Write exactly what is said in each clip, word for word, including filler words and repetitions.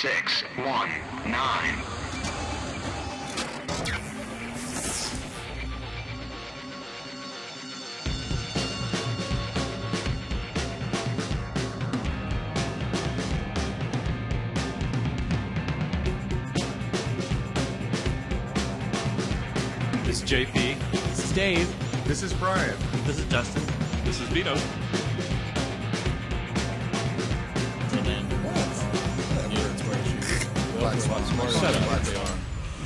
six one nine. This is J P. This is Dave. This is Brian. This is Dustin. This is Vito. Shut up.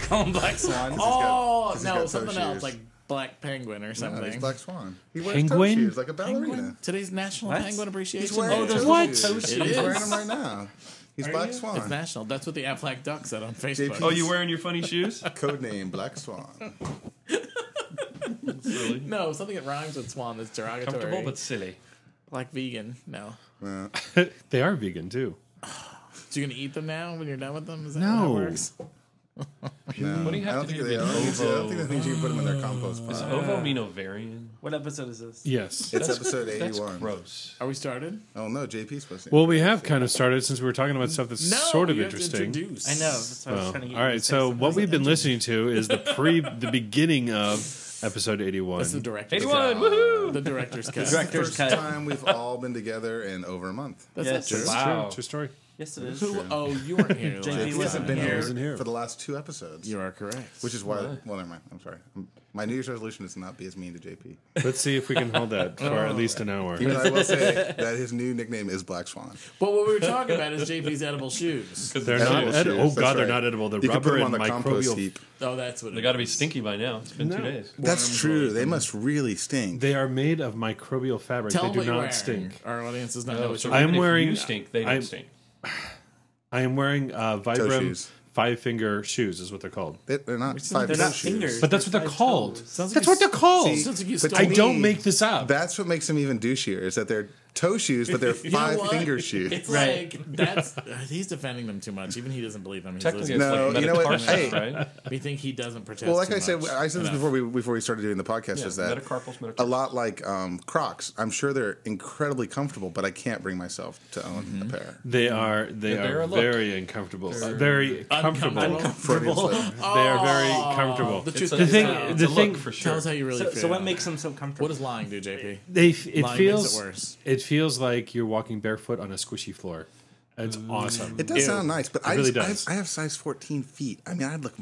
Call him Black Swan. Oh, no, something else, like Black Penguin or something. No, he's Black Swan. He wears penguin? Toe shoes, like a ballerina. Penguin? Today's National what? Penguin Appreciation Day. Oh, there's what? Toe shoes. He's wearing them right now. He's Are Black you? Swan. It's national. That's what the Aflac Duck said on Facebook. J P's. Oh, you wearing your funny shoes? Codename Black Swan. Silly. No, something that rhymes with swan that's derogatory. Comfortable but silly. Like vegan. No. Well, they are vegan, too. So you're going to eat them now when you're done with them? Is that no. how that works? No. What do you have I don't to think do they are. Ovo? I don't think that means you can put them in their compost pile. Does ovo mean ovarian? What episode is this? Yes. It's that's, episode eighty-one. That's gross. Are we started? Oh, no. J P's supposed to. Well, we have kind of started since we were talking about stuff that's no, sort of interesting. I know. That's what oh. I was trying to get. All right. So what we've been engine. listening to is the pre the beginning of episode eighty-one. That's the director's eighty-one, cut. Woohoo! The director's cut. The director's First cut. time we've all been together in over a month. That's yes. true. Wow. True story. Yes, it is. Who, oh, you weren't here. J P hasn't been here, here for the last two episodes. You are correct. Which is why. Right. Well, never mind. I'm sorry. My New Year's resolution is not be as mean to J P. Let's see if we can hold that for oh, at least an hour. You know, I will say that his new nickname is Black Swan. But what we were talking about is J P's edible shoes. They're edible not edible. Oh god, right. They're not edible. They're you rubber and microbial. Heap. Oh, that's what. They got to be stinky by now. It's been no. two days. That's Warm true. They must really stink. They are made of microbial fabric. Tell they do not wearing. stink. Our audience does not no, know what you're wearing. I'm wearing. You stink. They don't stink. I am wearing uh, Vibram Five Finger shoes, is what they're called. They're not five they're not shoes. Fingers. But that's what they're called. Like that's what they're called. See, like I me, don't make this up. That's what makes them even douchier, is that they're toe shoes, but they're five finger shoes. It's right. like, that's, he's defending them too much. Even he doesn't believe them. He's Technically, no, like you know what? Hey. Right? We think he doesn't protest Well, like too I said, much. I said this before we, before we started doing the podcast, yeah, is that metacarpals, metacarpals. a lot like um, Crocs. I'm sure they're incredibly comfortable, but I can't bring myself to own mm-hmm. a pair. They are They they're are very uncomfortable. They're very uncomfortable. uncomfortable. Oh, they are very comfortable. The truth is, the, the thing for sure. Tell us how you really so, feel. So what makes them so comfortable? What does lying do, J P? They, it feels worse. Feels like you're walking barefoot on a squishy floor. It's awesome. It does Ew. sound nice, but it I, really just, does. I, have, I have size fourteen feet. I mean, I'd look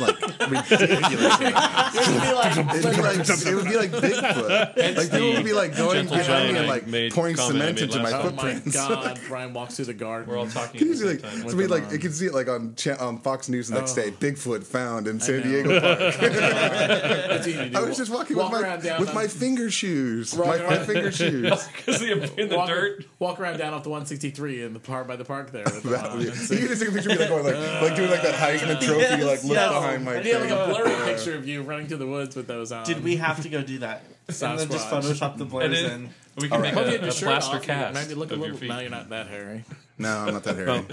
like ridiculous. It would be like, like, it would be like Bigfoot. It's like people would be like going behind me and like pouring cement into my oh footprints. Oh my god! Brian walks through the garden. We're all talking. Can you see like? So we like you can see it like on cha- um, Fox News the next oh. day. Bigfoot found in San Diego Park. I was just walking walk with my with my finger shoes. Right, my right. finger shoes. Because in the walk, dirt. Walk around down off the one sixty-three in the park. By the park there. With that would be, you can just take a picture of me like, going, like, uh, like doing like that Heisman Trophy, yes, like look yes. behind my. And you have like a blurry uh, picture of you running through the woods with those on. Did we have to go do that? And then just Photoshop the blurs in. And we can right. make a, a, a plaster off. cast. Maybe look a little. Now you're not that hairy. No, I'm not that hairy. Well,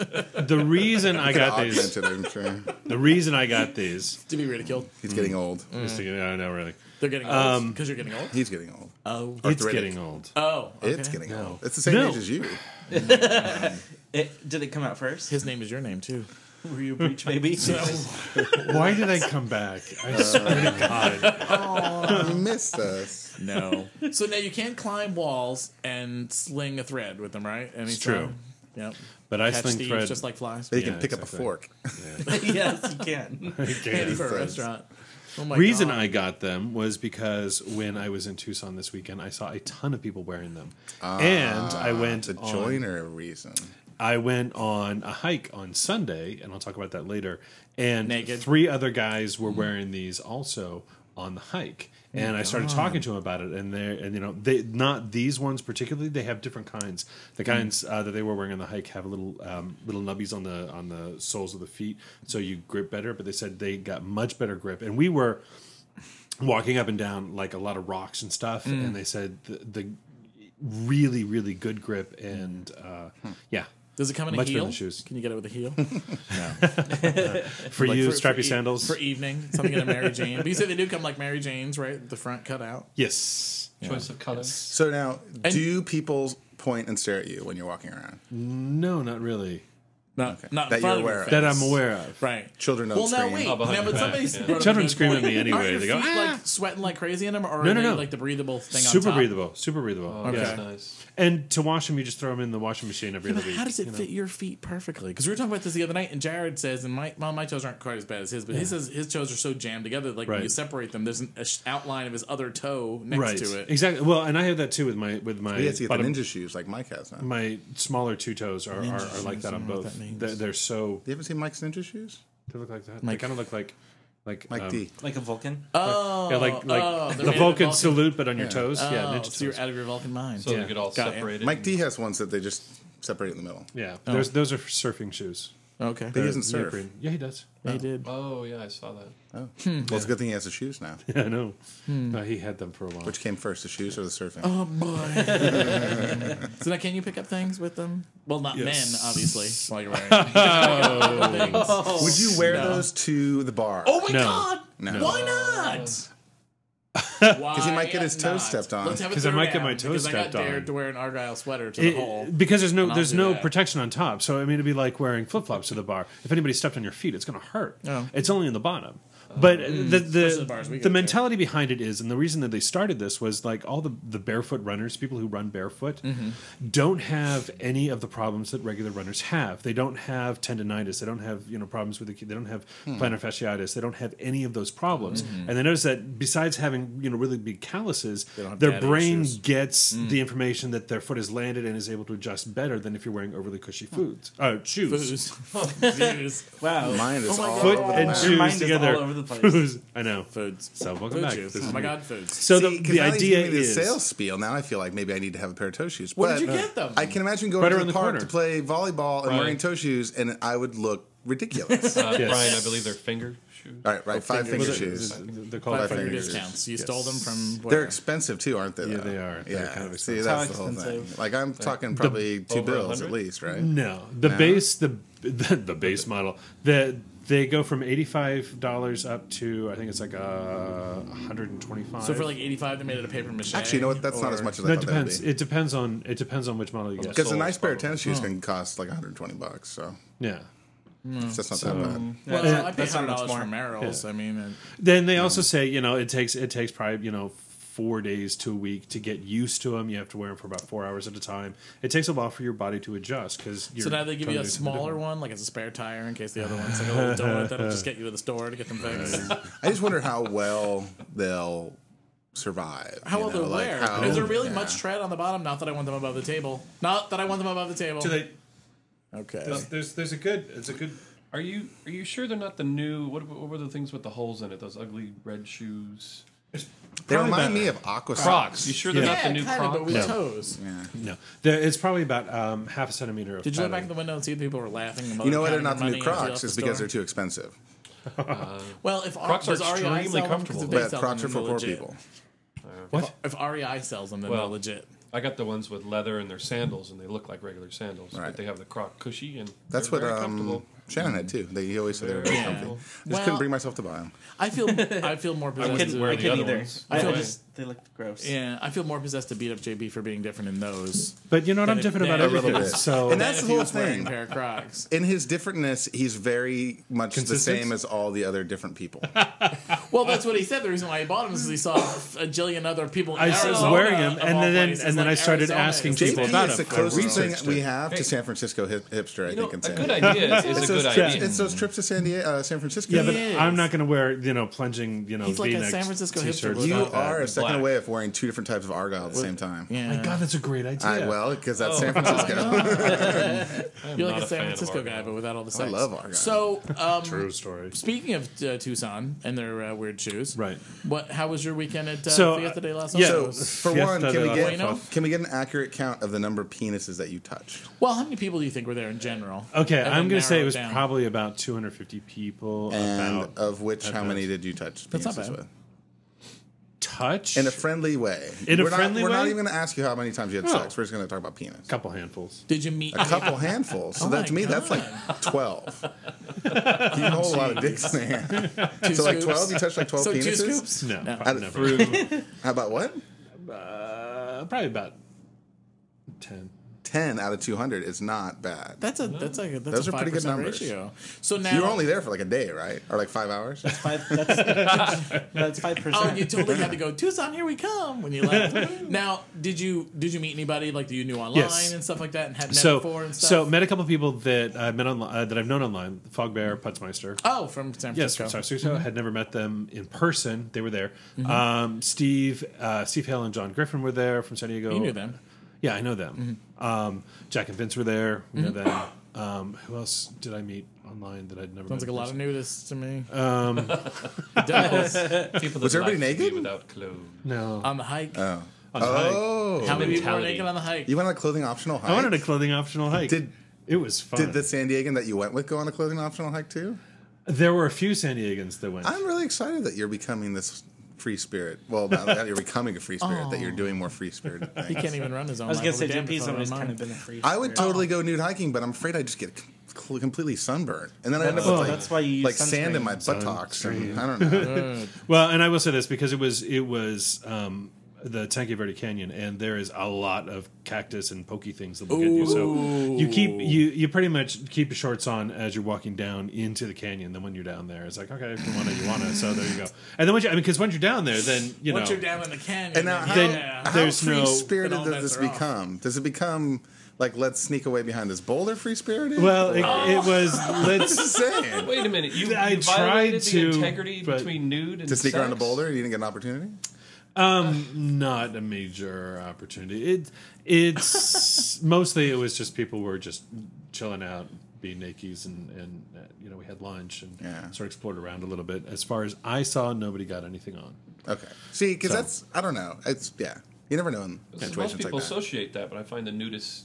the reason I got these. Sure. The reason I got these. To be ridiculed. He's mm. getting old. Mm. He's getting, I know, really. They're getting old because um, you're getting old. He's getting old. Oh, it's getting old. Oh, okay. It's getting no. old. It's the same no. age as you. it, did it come out first? His name is your name too. Were you a breech baby? So, why did I come back? I uh, swear to God. Oh, you missed us. No. So now you can climb walls and sling a thread with them, right? Any it's time? True. Yep. But I Catch sling thread just like flies. They yeah, can pick exactly. up a fork. Yeah. Yes, you can. You can for a restaurant. Oh my reason God. I got them was because when I was in Tucson this weekend, I saw a ton of people wearing them, uh, and I went the joiner on, reason. I went on a hike on Sunday, and I'll talk about that later. And Naked. three other guys were wearing these also on the hike, and oh I started God. talking to them about it. And they, and you know, they not these ones particularly. They have different kinds. The kinds mm. uh, that they were wearing on the hike have a little um, little nubbies on the on the soles of the feet, so you grip better. But they said they got much better grip, and we were walking up and down like a lot of rocks and stuff. Mm. And they said the, the really really good grip, and uh, hmm. yeah. Does it come in Much a heel? Shoes. Can you get it with a heel? No. For like you, for, strappy for e- sandals. For evening, something in a Mary Jane. But you say they do come like Mary Jane's, right? The front cut out. Yes. Yeah. Choice of colors. Yes. So now, and do people point and stare at you when you're walking around? No, not really. Not, okay. not that you're aware of. That I'm aware of. Right. Children don't well, scream. Well, now wait. Oh, now, but somebody's yeah. grown Children scream at me anyway. They go, feet, ah. like, sweating like crazy in them? Or no, no, no. They, like the breathable thing Super on top? breathable. Super breathable. Oh, okay. That's nice. And to wash them, you just throw them in the washing machine every other week. How does it you know? fit your feet perfectly? Because we were talking about this the other night, and Jared says, and my, well, my toes aren't quite as bad as his, but yeah. he says his toes are so jammed together, like right. when you separate them, there's an outline of his other toe next right. to it. Exactly. Well, and I have that too with my with my. He has to get the ninja shoes like Mike has now. My smaller two toes are like that on both. They're, they're so. You haven't seen Mike's ninja shoes? They look like that. Mike. They kind of look like, like Mike um, D, like a Vulcan. Oh, like, yeah, like like oh, the Vulcan, Vulcan salute, but on yeah. your toes. Oh, yeah, ninja so toes. You're out of your Vulcan mind. So yeah. they get all Got separated. It. Mike D has ones that they just separate in the middle. Yeah, oh. Those those are surfing shoes. Okay, but he doesn't surf. Yeah, he does. Yeah, oh. He did. Oh yeah, I saw that. Oh, hmm. well, yeah. It's a good thing he has the shoes now. Yeah, I know. Hmm. No, he had them for a while. Which came first, the shoes or the surfing? Oh boy! So now, can you pick up things with them? Well, not yes. men, obviously. While you're wearing them. Oh. Would you wear no. those to the bar? Oh my no. god! No. Why not? Because he might get his toes stepped on. Because I might get my toes stepped on. Because I got dared on. to wear an Argyle sweater to it, the hole. Because there's no there's no that. protection on top. So I mean, it'd be like wearing flip flops to the bar. If anybody stepped on your feet, it's going to hurt. Oh. It's only in the bottom. Oh. But mm. the the, the, the mentality there. behind it is, and the reason that they started this was like all the, the barefoot runners, people who run barefoot, mm-hmm. don't have any of the problems that regular runners have. They don't have tendinitis. They don't have you know problems with the. They don't have hmm. plantar fasciitis. They don't have any of those problems. Mm-hmm. And they notice that besides having you know really big calluses, their brain issues. gets mm. the information that their foot has landed and is able to adjust better than if you're wearing overly cushy foods oh. uh, shoes foods. Wow, mine is oh all foot over and shoes together all over the place. Foods. I know foods so welcome Food back this oh my god foods so See, the, the idea me is the sales spiel now I feel like maybe I need to have a pair of toe shoes where did you get them I can imagine going right to the, the park corner. to play volleyball and right. wearing toe shoes and I would look ridiculous. uh, yes. Brian, I believe they're finger shoes. All right, right. Oh, five finger, finger shoes. They're called five, five finger discounts. You yes. stole them from. Where? They're expensive too, aren't they? Though? Yeah, they are. They're yeah, kind of expensive. See, that's the whole thing. Like I'm they're talking probably two bills at least, right? No, the no. base, the, the the base model. The they go from eighty-five dollars up to I think it's like uh one hundred and twenty-five. So for like eighty-five, they made it a paper mache. Actually, you know what? That's not as much as I no, thought it depends. That would be. It depends on it depends on which model you get. Because a nice pair of tennis shoes can cost like one hundred twenty bucks. So yeah. No. So that's not so, that bad. Well, yeah. I pay one hundred dollars for Merrill's. Yeah. I mean, and, then they yeah. also say you know it takes it takes probably you know four days to a week to get used to them. You have to wear them for about four hours at a time. It takes a while for your body to adjust because so now they give you a smaller one like it's a spare tire in case the other one's like a little donut that'll just get you to the store to get them fixed. I just wonder how well they'll survive. How well they'll like wear? How, Is there really yeah. much tread on the bottom? Not that I want them above the table. Not that I want them above the table. Do they? Okay. There's, there's there's a good it's a good. Are you are you sure they're not the new? What what were the things with the holes in it? Those ugly red shoes. They remind me of Aqua Crocs. Crocs. You sure they're yeah, not the new Crocs? Of, but with no. toes. Yeah. No, they're, it's probably about um, half a centimeter. of Did you look back in the window and see if people were laughing? And you know why they're not the new Crocs is the because they're too expensive. Uh, well, if Crocs are extremely comfortable, but Crocs are for poor people. What if R E I sells them? Then they're legit. I got the ones with leather and they're sandals, and they look like regular sandals, right. but they have the croc cushy, and that's what very um, Shannon had too. They he always said they were very yeah. comfy. I just well, couldn't bring myself to buy them. I feel I feel more possessed. I couldn't wear I the couldn't other either. Ones. I feel yeah. just they look gross. Yeah, I feel more possessed to beat up J B for being different in those. But you know what? I'm different about everything. So and that's the whole thing. Pair of Crocs. In his differentness, he's very much Consistent? the same as all the other different people. Well, that's what he said. The reason why he bought them is he saw a jillion other people in I Arizona. I was wearing them, and then places, and then like I started Arizona asking people J P about it. It's the closest thing we have to San Francisco hipster, I you think, know, in San Diego. A good idea is a good idea. It's, it's those trips to San Diego, uh, San Francisco. Yeah, but I'm not going to wear, you know, plunging, you know, He's like a San Francisco hipster. You are a second way of wearing two different types of Argyle at the same time. Yeah. My God, that's a great idea. I, well, because that's oh, San Francisco. Oh, You're like a San Francisco guy, but without all the sex. I love Argyle. So, um, true story. Speaking of uh, Tucson and their uh, weird shoes, right? What? How was your weekend at uh, so, Fiesta de Las Olas? Yeah, so for one, can we get bueno? can we get an accurate count of the number of penises that you touched? Well, how many people do you think were there in general? Okay, and I'm going to say it was down. probably about two hundred fifty people, and about, of which how best. many did you touch? That's not bad. With? Touch in a friendly way. In we're a not, friendly we're way, we're not even going to ask you how many times you had oh. sex. We're just going to talk about penis. A couple handfuls. Did you meet a couple handfuls? So oh that to me, God. that's like twelve. You hold a lot of dicks in there. Two so scoops? Like twelve. You touched like twelve so penises. Two scoops? No, no I, never. Through, how about what? Uh, probably about ten. ten out of two hundred is not bad. That's a that's like a, that's those a are pretty good numbers. Ratio. So now you were only there for like a day, right? Or like five hours? That's five. That's, that's five percent. Oh, you totally had to go Tucson. Here we come when you left. Now, did you did you meet anybody like that you knew online yes. and stuff like that, and had met so, before and stuff? So met a couple of people that I met on uh, that I've known online. Fogbear, Putzmeister. Oh, from San Francisco. Yes, from San Francisco. Mm-hmm. Had never met them in person. They were there. Mm-hmm. Um, Steve, uh, Steve Hale, and John Griffin were there from San Diego. You knew them. Yeah, I know them. Mm-hmm. Um, Jack and Vince were there. We mm-hmm. know them. Um, who else did I meet online that I'd never Sounds met? Sounds like a lot of nudists to me. Um, it does. People that was everybody like naked? Without clothes. No. On the hike. Oh. On the oh. hike. How many people were naked on the hike? You wanted a clothing optional hike? I wanted a clothing optional hike. Did It was fun. Did the San Diegan that you went with go on a clothing optional hike too? There were a few San Diegans that went. I'm really excited that you're becoming this... free spirit. Well, now that you're becoming a free spirit, oh. that you're doing more free spirit things. He can't even run his own. I was going to say, J P's always kind of been a free spirit. I would totally oh. go nude hiking, but I'm afraid I just get completely sunburned. And then I end up oh, with like, that's why you like sand in my buttocks. And, I don't know. Well, and I will say this because it was, it was, um, the Tanque Verde Canyon, and there is a lot of cactus and pokey things that look Ooh. At you. So you keep you you pretty much keep your shorts on as you're walking down into the canyon. Then when you're down there, it's like okay, if you want to, you want to. So there you go. And then once you, I mean, because once you're down there, then you once know once you're down in the canyon, and now how, then yeah. there's how free spirited no, does this become? Off. Does it become? Like, let's sneak away behind this boulder, free-spirited? Well, it, oh. it was, let's... say. Wait a minute. You, I you violated tried to, the integrity between nude and To sneak sex? Around the boulder? You didn't get an opportunity? Um, not a major opportunity. It, it's... mostly, it was just people were just chilling out, being nakies, and, and uh, you know, we had lunch and yeah. sort of explored around a little bit. As far as I saw, nobody got anything on. Okay. See, because so. That's... I don't know. It's... Yeah. You never know in situations like that. Most people associate that, but I find the nudists...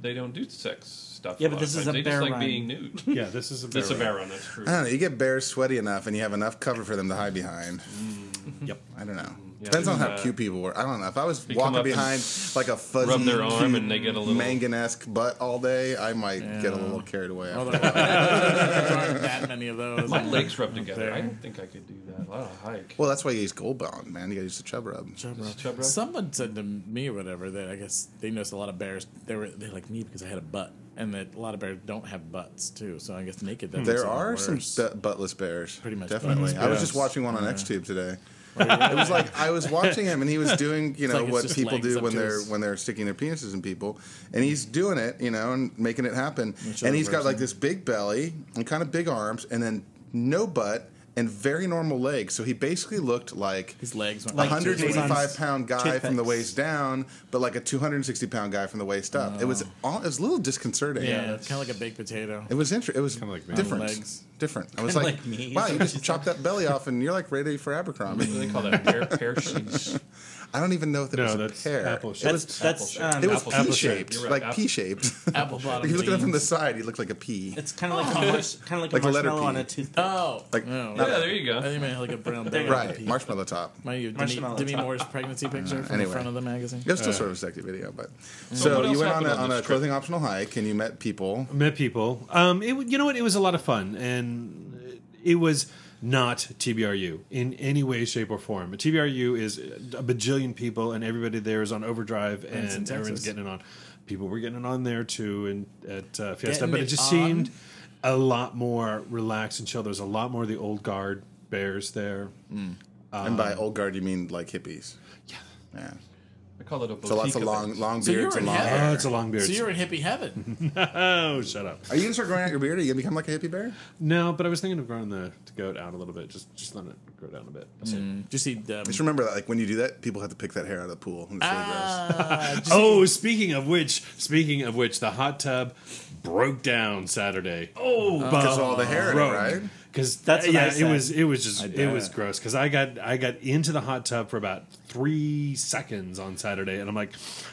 They don't do sex stuff. Yeah, but this is a bear run. They just like being nude. Yeah, this is a bear run. It's a bear run, that's true. I don't know. You get bears sweaty enough and you have enough cover for them to hide behind. Mm. Yep. I don't know. Yeah, depends on how uh, cute people were. I don't know. If I was walking behind like a fuzzy, rub their arm and they get a little mangan-esque butt all day, I might yeah. get a little carried away. After that. There aren't that many of those. My legs rub together. I don't think I could do that. A lot of hike. Well, that's why you use Gold Bond, man. You got to use the chub rub. Chub rub. Chub rub. Someone said to me or whatever that I guess they noticed a lot of bears. They were they like me because I had a butt. And that a lot of bears don't have butts, too. So I guess naked. That there are worse. Some bu- buttless bears. Pretty much. Definitely. Bears. I was just watching one on yeah. XTube today. It was like I was watching him, and he was doing, you know, like what people do when they're his... when they're sticking their penises in people, and he's doing it, you know, and making it happen. Which and he's person. Got like this big belly and kind of big arms, and then no butt and very normal legs. So he basically looked like his legs went like one hundred eighty-five pound guy from the waist down, but like a two hundred sixty pound guy from the waist up. Oh. It was all, it was a little disconcerting. Yeah, yeah. Kind of like a baked potato. It was interesting. It was kind of like different. Legs. Different. I was like, like me. Wow, you just chopped that belly off and you're like ready for Abercrombie. They call that pear, pear shaped. I don't even know if that no, was that's a pear. Apple shaped. It was, that's, um, it was apple pea shaped, shaped. Right. Like apple, pea shaped. Apple bottom. If you look at it from the side, he looked like a pea. It's kind of like oh. a marsh, kind of like, like a marshmallow a on a toothpick. Oh, like no, yeah, there you go. I think meant like a brown bear. Right, marshmallow top. My Demi Moore's pregnancy picture from the front of the magazine. It was still sort of a sexy video, but so you went on on a clothing optional hike and you met people. Met people. Um, it you know what? It was a lot of fun and. And it was not T B R U in any way, shape, or form. A T B R U is a bajillion people, and everybody there is on overdrive, and, and everyone's getting it on. People were getting it on there, too, and at uh, Fiesta. Getting but it, it just on. Seemed a lot more relaxed and chill. There was a lot more of the old guard bears there. Mm. Um, and by old guard, you mean like hippies? Yeah. Yeah. I call it a boutique. So lots of long, long beards so and long hair. Oh, it's a long beard. So you're in hippie heaven. No, shut up. Are you going to start growing out your beard? Are you going to become like a hippie bear? No, but I was thinking of growing the to goat out a little bit. Just just letting it grow down a bit. That's mm. it. Just, see, um, just remember that like when you do that, people have to pick that hair out of the pool. And it's uh, really gross. Oh, speaking of which, speaking of which, the hot tub broke down Saturday. Oh, because of all the hair in it, right? Because that's yeah, it was it was just it was gross. Because I got I got into the hot tub for about three seconds on Saturday, and I'm like,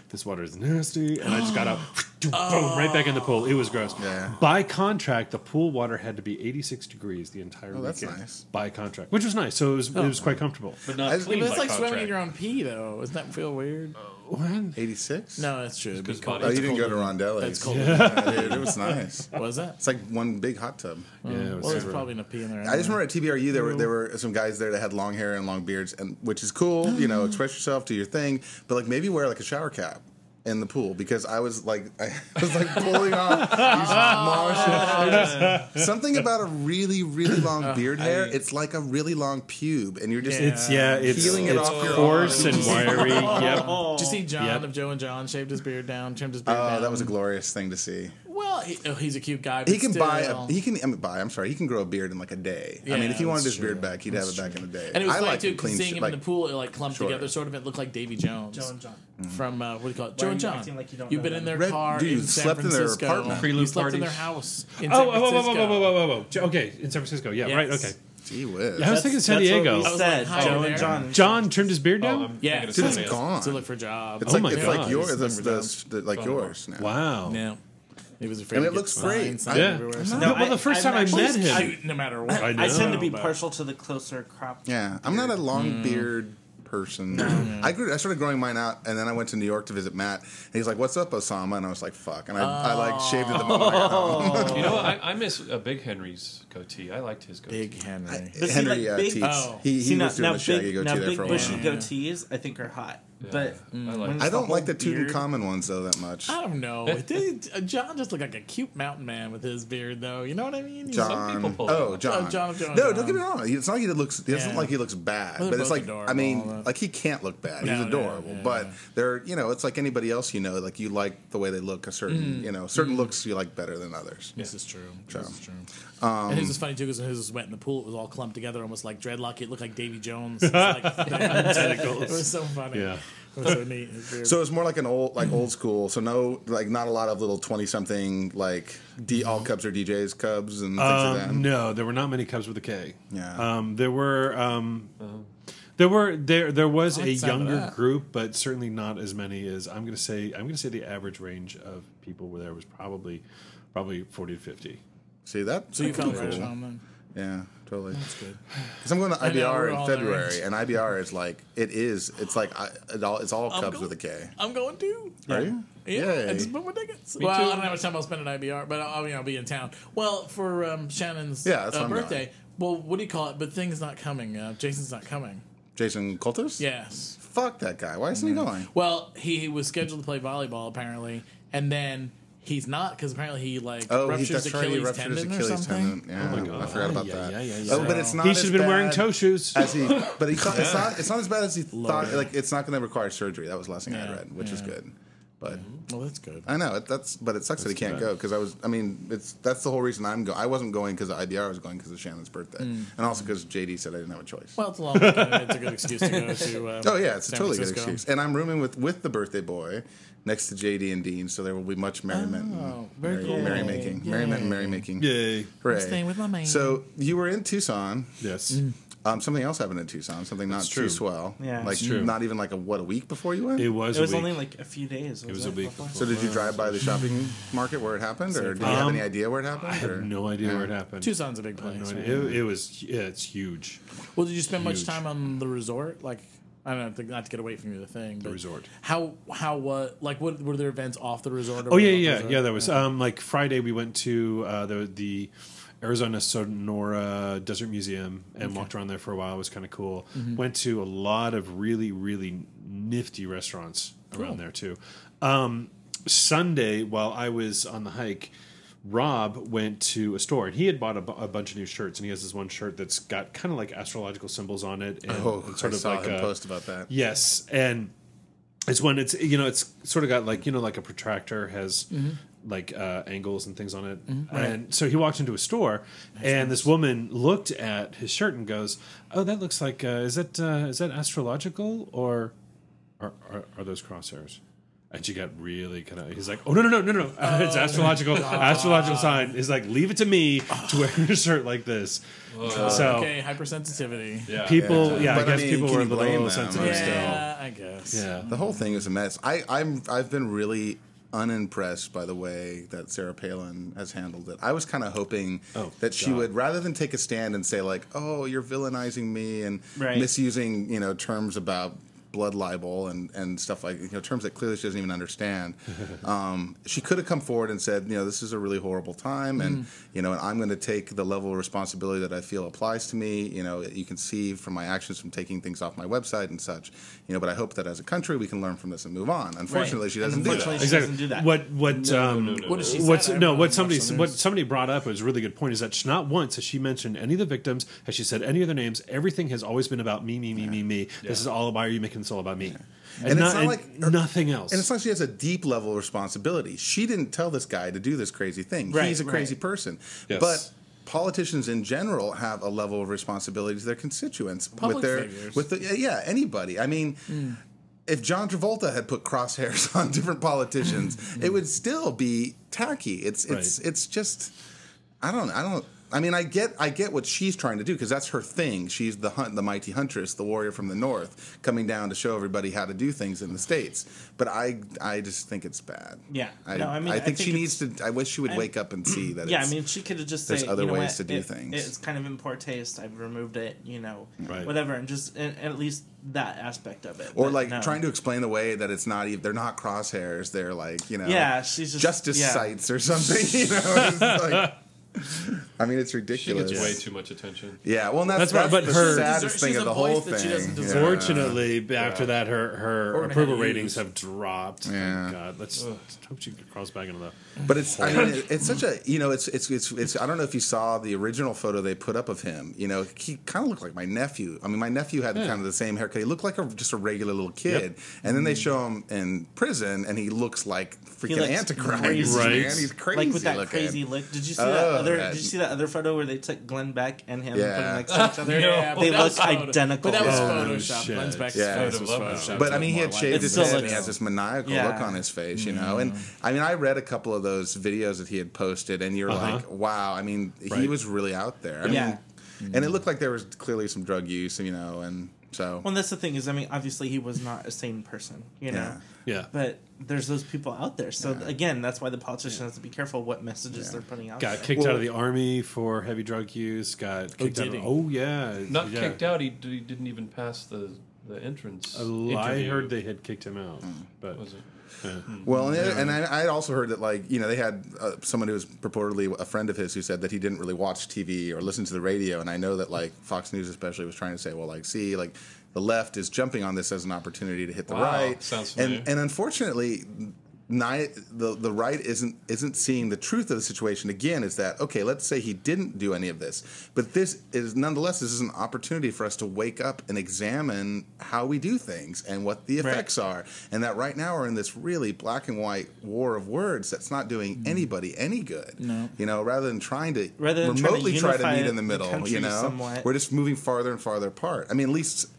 this water is nasty, and I just got up, boom, oh. right back in the pool. It was gross. Yeah. By contract, the pool water had to be eighty-six degrees the entire oh, weekend. That's nice. By contract, which was nice. So it was oh. it was quite comfortable. But not clean. It's like swimming in your own pee, though. Doesn't that feel weird? What? eighty-six? No, that's true. It's it's oh, you didn't go to Rondelli's. That's cold. Yeah. Yeah, dude, it was nice. What was that? It's like one big hot tub. Yeah, um, it was well, there's probably enough pee in there. I just remember at T B R U, there were there were some guys there that had long hair and long beards, and which is cool. You know, express yourself, do your thing, but like maybe wear like a shower cap. in the pool because I was like, I was like pulling off these mosh. Something about a really, really long beard hair. It's like a really long pube, and you're just yeah, it's, yeah, it's, peeling it's it off your coarse and wiry. Yep. Did you see John yep. of Joe and John shaved his beard down, trimmed his beard oh, down? Oh, that was a glorious thing to see. Well, he, oh, he's a cute guy. But he can still. buy. A, he can I mean, buy. I'm sorry. He can grow a beard in like a day. Yeah, I mean, if he wanted his true. beard back, he'd that's have it true. back in a day. And it was I funny like too, clean seeing sh- him like, in the pool, it like clumped shorter. together, sort of. It looked like Davy Jones. Joe and John. Mm. From uh, what do you call it? Joe and John. You like you You've been in their Red car. Dude, in San slept Francisco. in their apartment. You slept parties. in their house. In oh, San oh, oh, oh, oh, oh, oh, oh, okay, in San Francisco. Yeah, right. Okay. Gee whiz. I was thinking San Diego. I said Joe and John. John trimmed his beard down. Yeah, it's gone. To look for a job. It's like yours. Like yours now. Wow. Yeah. He was afraid and it looks great. Yeah. No, no, well, the first I'm time I met him, I, no matter what, I, know, I tend to be partial to the closer crop. Yeah, beard. I'm not a long mm. beard person. No. I grew. I started growing mine out, and then I went to New York to visit Matt, and he's like, "What's up, Osama?" And I was like, "Fuck!" And I, oh. I like shaved it the moment. Oh. You know, I, I miss a Big Henry's goatee. I liked his goatee. Big Henry. I, Henry see, like, uh, big, oh. He, he see, was now, doing now a shaggy big, goatee there for a while. Now, big bushy goatees, I think, are hot. Yeah, but I, like I don't like the Tutankhamun ones though that much. I don't know. It did, uh, John just looked like a cute mountain man with his beard though. You know what I mean? John. Some people pull oh, John. Oh, John. John. No, don't get me wrong. It's not like he looks. It doesn't yeah. like he looks bad, well, but it's like adorable, I mean, but... like he can't look bad. No, He's adorable, no, yeah. but they're you know it's like anybody else you know. Like you like the way they look. A certain mm. you know certain mm. looks you like better than others. Yeah. This is true. So. This is true. Um, and his was funny too because when his was wet in the pool, it was all clumped together, almost like dreadlock. It looked like Davy Jones. It was, like, it was so funny. Yeah. So, neat. So it's more like an old, like old school. So no, like not a lot of little twenty-something like D, all Cubs or D Js Cubs and things um, like that. No, there were not many Cubs with a K. Yeah, um, there were. Um, uh-huh. There were there there was a younger group, but certainly not as many as I'm going to say. I'm going to say the average range of people were there was probably probably forty to fifty. See that? So you found right on them. Yeah, totally. That's good. Because I'm going to I B R in February, and I B R is like it is. It's like I, it all, it's all I'm Cubs going, with a K. I'm going too. Are yeah. you? Yeah, I just booked my tickets. Me well, too. I don't know how much time I'll spend at I B R, but I'll, you know, be in town. Well, for um, Shannon's yeah, uh, birthday. Well, what do you call it? But things not coming. Uh, Jason's not coming. Jason Coltus? Yes. Fuck that guy. Why isn't mm-hmm. he going? Well, he, he was scheduled to play volleyball apparently, and then. He's not because apparently he like oh, ruptures Achilles he ruptured tendon his Achilles or something. Tendon. Yeah, oh my god, I forgot about yeah, that. Yeah, yeah, yeah. Oh, so. But it's not. He should have been wearing toe shoes. As he, but he thought, yeah. it's not. It's not as bad as he Love thought. It. Like it's not going to require surgery. That was the last thing yeah. I had read, which yeah. is good. But well, that's good. I know it, that's. But it sucks that's that he can't bad. go because I was. I mean, it's that's the whole reason I'm going. I wasn't going because of I B R. I was going because of Shannon's birthday, mm. and also because J D said I didn't have a choice. Well, it's a long weekend. It's a good excuse to go to. Um, oh yeah, it's San a totally Francisco. good excuse. And I'm rooming with with the birthday boy. Next to J D and Dean, so there will be much merriment, oh, and merry, cool. merrymaking, Yay. merriment, and merrymaking. Yay! Hooray. I'm staying with my man. So you were in Tucson. Yes. Mm. Um, something else happened in Tucson. Something not too swell. Yeah, like it's true. Not even like a what a week before you went. It was. It was a week. only like a few days. Was it was it? a week. Before. So did you drive by the shopping market where it happened, or do you um, have any idea where it happened? I have or? no idea yeah. where it happened. Tucson's a big place. No right? it, it was. Yeah, it's huge. Well, did you spend huge. much time on the resort? Like. I don't know, not to get away from you, the thing. The resort. How, how, uh, like, what were there events off the resort? Or oh, yeah, yeah, the yeah, there was. Yeah. Um, like, Friday we went to uh, the, the Arizona Sonora Desert Museum and okay. walked around there for a while. It was kind of cool. Mm-hmm. Went to a lot of really, really nifty restaurants around cool. there, too. Um, Sunday, while I was on the hike, Rob went to a store, and he had bought a, b- a bunch of new shirts, and he has this one shirt that's got kind of like astrological symbols on it. And oh, and sort I of saw like him a post about that. Yes, and it's one. It's you know, it's sort of got like you know, like a protractor has mm-hmm. like uh, angles and things on it. Mm-hmm. Right. And so he walked into a store, Makes and sense. this woman looked at his shirt and goes, "Oh, that looks like uh, is that uh, is that astrological or are, are, are those crosshairs?" And she got really kind of. He's like, "Oh no, no, no, no, no! Uh, oh, it's astrological, God. astrological sign." He's like, "Leave it to me to wear a shirt like this." Uh, so okay, hypersensitivity. Yeah, people. Yeah, yeah I guess I mean, people were a little sensitive. Yeah, still. Yeah, I guess. Yeah, the whole thing is a mess. I, I'm, I've been really unimpressed by the way that Sarah Palin has handled it. I was kind of hoping oh, that she God. would, rather than take a stand and say like, "Oh, you're villainizing me and right. misusing," you know, terms about. blood libel and, and stuff like, you know, terms that clearly she doesn't even understand. Um, she could have come forward and said, you know, this is a really horrible time, and, mm. you know, and I'm going to take the level of responsibility that I feel applies to me. You know, you can see from my actions from taking things off my website and such. You know, but I hope that as a country we can learn from this and move on. Unfortunately, right. she doesn't unfortunately do that. She exactly. doesn't do that. What what no, um no, no, no, what she what's no, no what somebody what somebody brought up was a really good point, is that not once has she mentioned any of the victims, has she said any of their names. Everything has always been about me, me, me, yeah. me, me. Yeah. This is all about, are you making this all about me? Yeah. And, and not, it's not and like her, nothing else. And it's like she has a deep level of responsibility. She didn't tell this guy to do this crazy thing. Right, He's a right. crazy person. Yes. But politicians in general have a level of responsibility to their constituents. Public with their figures. with the, yeah, anybody. I mean, mm. if John Travolta had put crosshairs on different politicians, mm. it would still be tacky. It's it's right. it's just I don't I don't I mean, I get I get what she's trying to do, because that's her thing. She's the hunt, the mighty huntress, the warrior from the north, coming down to show everybody how to do things in the States. But I I just think it's bad. Yeah, I, no, I mean, I think, I think she needs to. I wish she would I, wake up and see that. Yeah, it's, I mean, she could have just there's say, other you know ways what? to do it, things. It's kind of in poor taste. I've removed it, you know, right. whatever, and just and, and at least that aspect of it. Or but like no. trying to explain the way that it's not even they're not crosshairs. They're like, you know, yeah, she's just, justice yeah. sites or something. You know, it's like. I mean, it's ridiculous. She gets way too much attention. Yeah, well, that's, that's, that's right. But the her, saddest thing of the whole thing. Yeah. Fortunately, yeah. after that, her, her or approval ratings have dropped. Yeah. Thank God. Let's Ugh. hope she crawls back into that. But it's, I mean, it, it's such a, you know, it's, it's, it's, it's, I don't know if you saw the original photo they put up of him. You know, he kind of looked like my nephew. I mean, my nephew had yeah. kind of the same haircut. He looked like a, just a regular little kid. Yep. And then mm-hmm. they show him in prison, and he looks like freaking Antichrist. Crazy. Right. Man. He's crazy. Like with that looking. crazy look. Did you see uh, that? Other, did you see that other photo where they took Glenn Beck and him yeah. and put them next to each other? Yeah, they look identical. But that was Photoshop. Oh, Glenn Beck's yeah, photo was Photoshop. But I mean, he had shaved his head and he has this maniacal yeah. look on his face, you know. Mm. And I mean, I read a couple of those videos that he had posted, and you're uh-huh. like, wow. I mean, right. he was really out there. I yeah. mean, mm. and it looked like there was clearly some drug use, you know, and so. Well, that's the thing is, I mean, obviously he was not a sane person, you know. Yeah. Yeah. But there's those people out there. So, yeah. again, that's why the politician yeah. has to be careful what messages yeah. they're putting out. Got there. kicked well, out of the army for heavy drug use. Got kicked oh, out. Of, oh, yeah. Not yeah. kicked out. He, he didn't even pass the, the entrance. Uh, I heard they had kicked him out. Mm. But was it? Yeah. Well, and, yeah. and I, I also heard that, like, you know, they had uh, someone who was purportedly a friend of his who said that he didn't really watch T V or listen to the radio. And I know that, like, Fox News especially was trying to say, well, like, see, like, the left is jumping on this as an opportunity to hit the wow. right. Sounds familiar. And, and unfortunately, ni- the, the right isn't isn't seeing the truth of the situation. Again, is that, okay, let's say he didn't do any of this. But this is, nonetheless, this is an opportunity for us to wake up and examine how we do things and what the effects right. are. And that right now we're in this really black and white war of words that's not doing mm. anybody any good. No. You know, rather than trying to rather than remotely trying to try to meet in the middle, the you know, somewhat. We're just moving farther and farther apart. I mean, at least...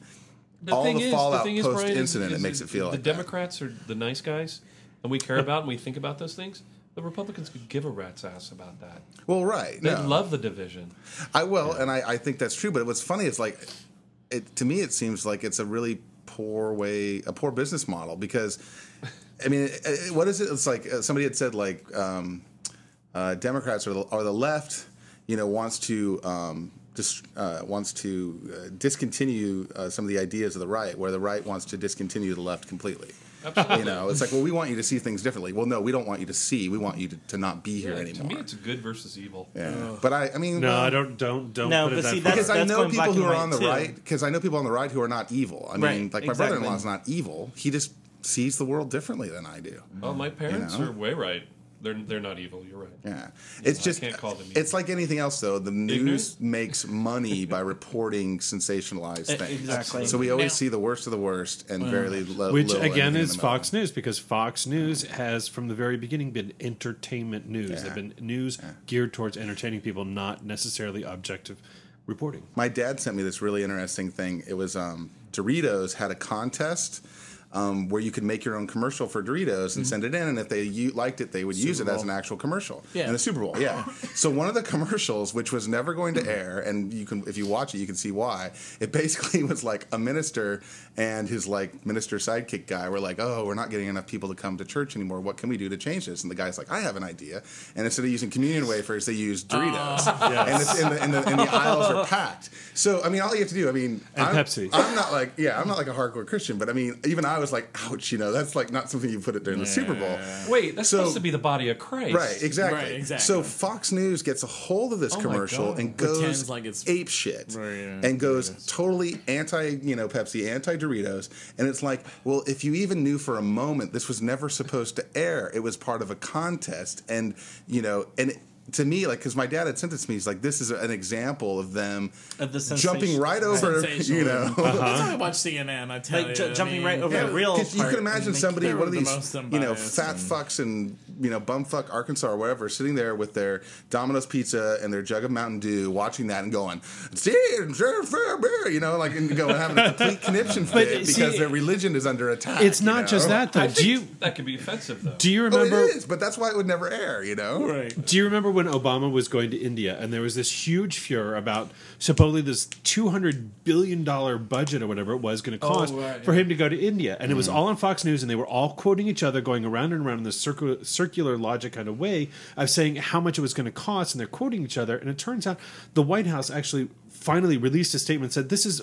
The all the is, fallout the post-incident, it makes it feel the like The Democrats that. are the nice guys, and we care about and we think about those things. The Republicans could give a rat's ass about that. Well, right. They no. love the division. I will, yeah. and I, I think that's true. But what's funny is, like, it, to me it seems like it's a really poor way, a poor business model. Because, I mean, it, it, what is it? It's like uh, somebody had said, like, um, uh, Democrats or the, or the left, you know, wants to... Um, Just, uh, wants to uh, discontinue uh, some of the ideas of the right, where the right wants to discontinue the left completely. Absolutely. You know, it's like, well, we want you to see things differently. Well, no, we don't want you to see. We want you to, to not be here yeah, anymore. To me, it's good versus evil. Yeah, oh. but I, I mean, no, I don't, don't, don't. No, put but it see, that because that's, I know people who are on the too. right. Because I know people on the right who are not evil. I mean, right, like my exactly. brother-in-law is not evil. He just sees the world differently than I do. Well, my parents you know? are way right. They're they're not evil. You're right. Yeah, it's yeah, just I can't call them evil. It's like anything else though. The news Ignorant? makes money by reporting sensationalized things. Exactly. So we always now, see the worst of the worst and uh, very low. Which little again is Fox News, because Fox News has from the very beginning been entertainment news. Yeah. They've been news yeah. geared towards entertaining people, not necessarily objective reporting. My dad sent me this really interesting thing. It was um, Doritos had a contest. um, where you could make your own commercial for Doritos and mm-hmm. send it in, and if they u- liked it, they would Super use it Bowl. As an actual commercial. Yeah. And the Super Bowl, yeah. So one of the commercials, which was never going to air, and you can if you watch it, you can see why, it basically was like a minister and his like minister sidekick guy were like, oh, we're not getting enough people to come to church anymore. What can we do to change this? And the guy's like, I have an idea. And instead of using communion wafers, they use Doritos. Oh, yes. And, it's, and, the, and, the, and the aisles are packed. So, I mean, all you have to do, I mean... And I'm, Pepsi. I'm not like, yeah, I'm not like a hardcore Christian, but I mean, even I was like, ouch, you know, that's like not something you put it during yeah. the Super Bowl. Wait, that's so, supposed to be the body of Christ. Right, exactly. Right, exactly. So Fox News gets a hold of this oh commercial and goes like it's, ape shit right, yeah, and goes yes. totally anti, you know, Pepsi, anti-Doritos, and it's like, well, if you even knew for a moment this was never supposed to air, it was part of a contest, and, you know, and... It, to me, like, because my dad had sent it to me, he's like, this is an example of them of the jumping right over, you know. Uh-huh. I watch C N N, I tell like, you. J- jumping I mean, right over yeah, the real part. You can imagine somebody, one of these, the you know, fat and... fucks in, you know, bumfuck Arkansas or whatever, sitting there with their Domino's pizza and their jug of Mountain Dew, watching that and going, see, you know, like, and going, having a complete conniption fit because see, their religion is under attack. It's not you know? Just that, though. I do you, that could be offensive, though. Do you remember? Oh, it is, but that's why it would never air, you know? Right. Do you remember when Obama was going to India and there was this huge furor about supposedly this two hundred billion dollars budget or whatever it was going to cost oh, right, for yeah. him to go to India. And mm. it was all on Fox News and they were all quoting each other, going around and around in this circu- circular logic kind of way of saying how much it was going to cost, and they're quoting each other. And it turns out the White House actually finally released a statement and said, this is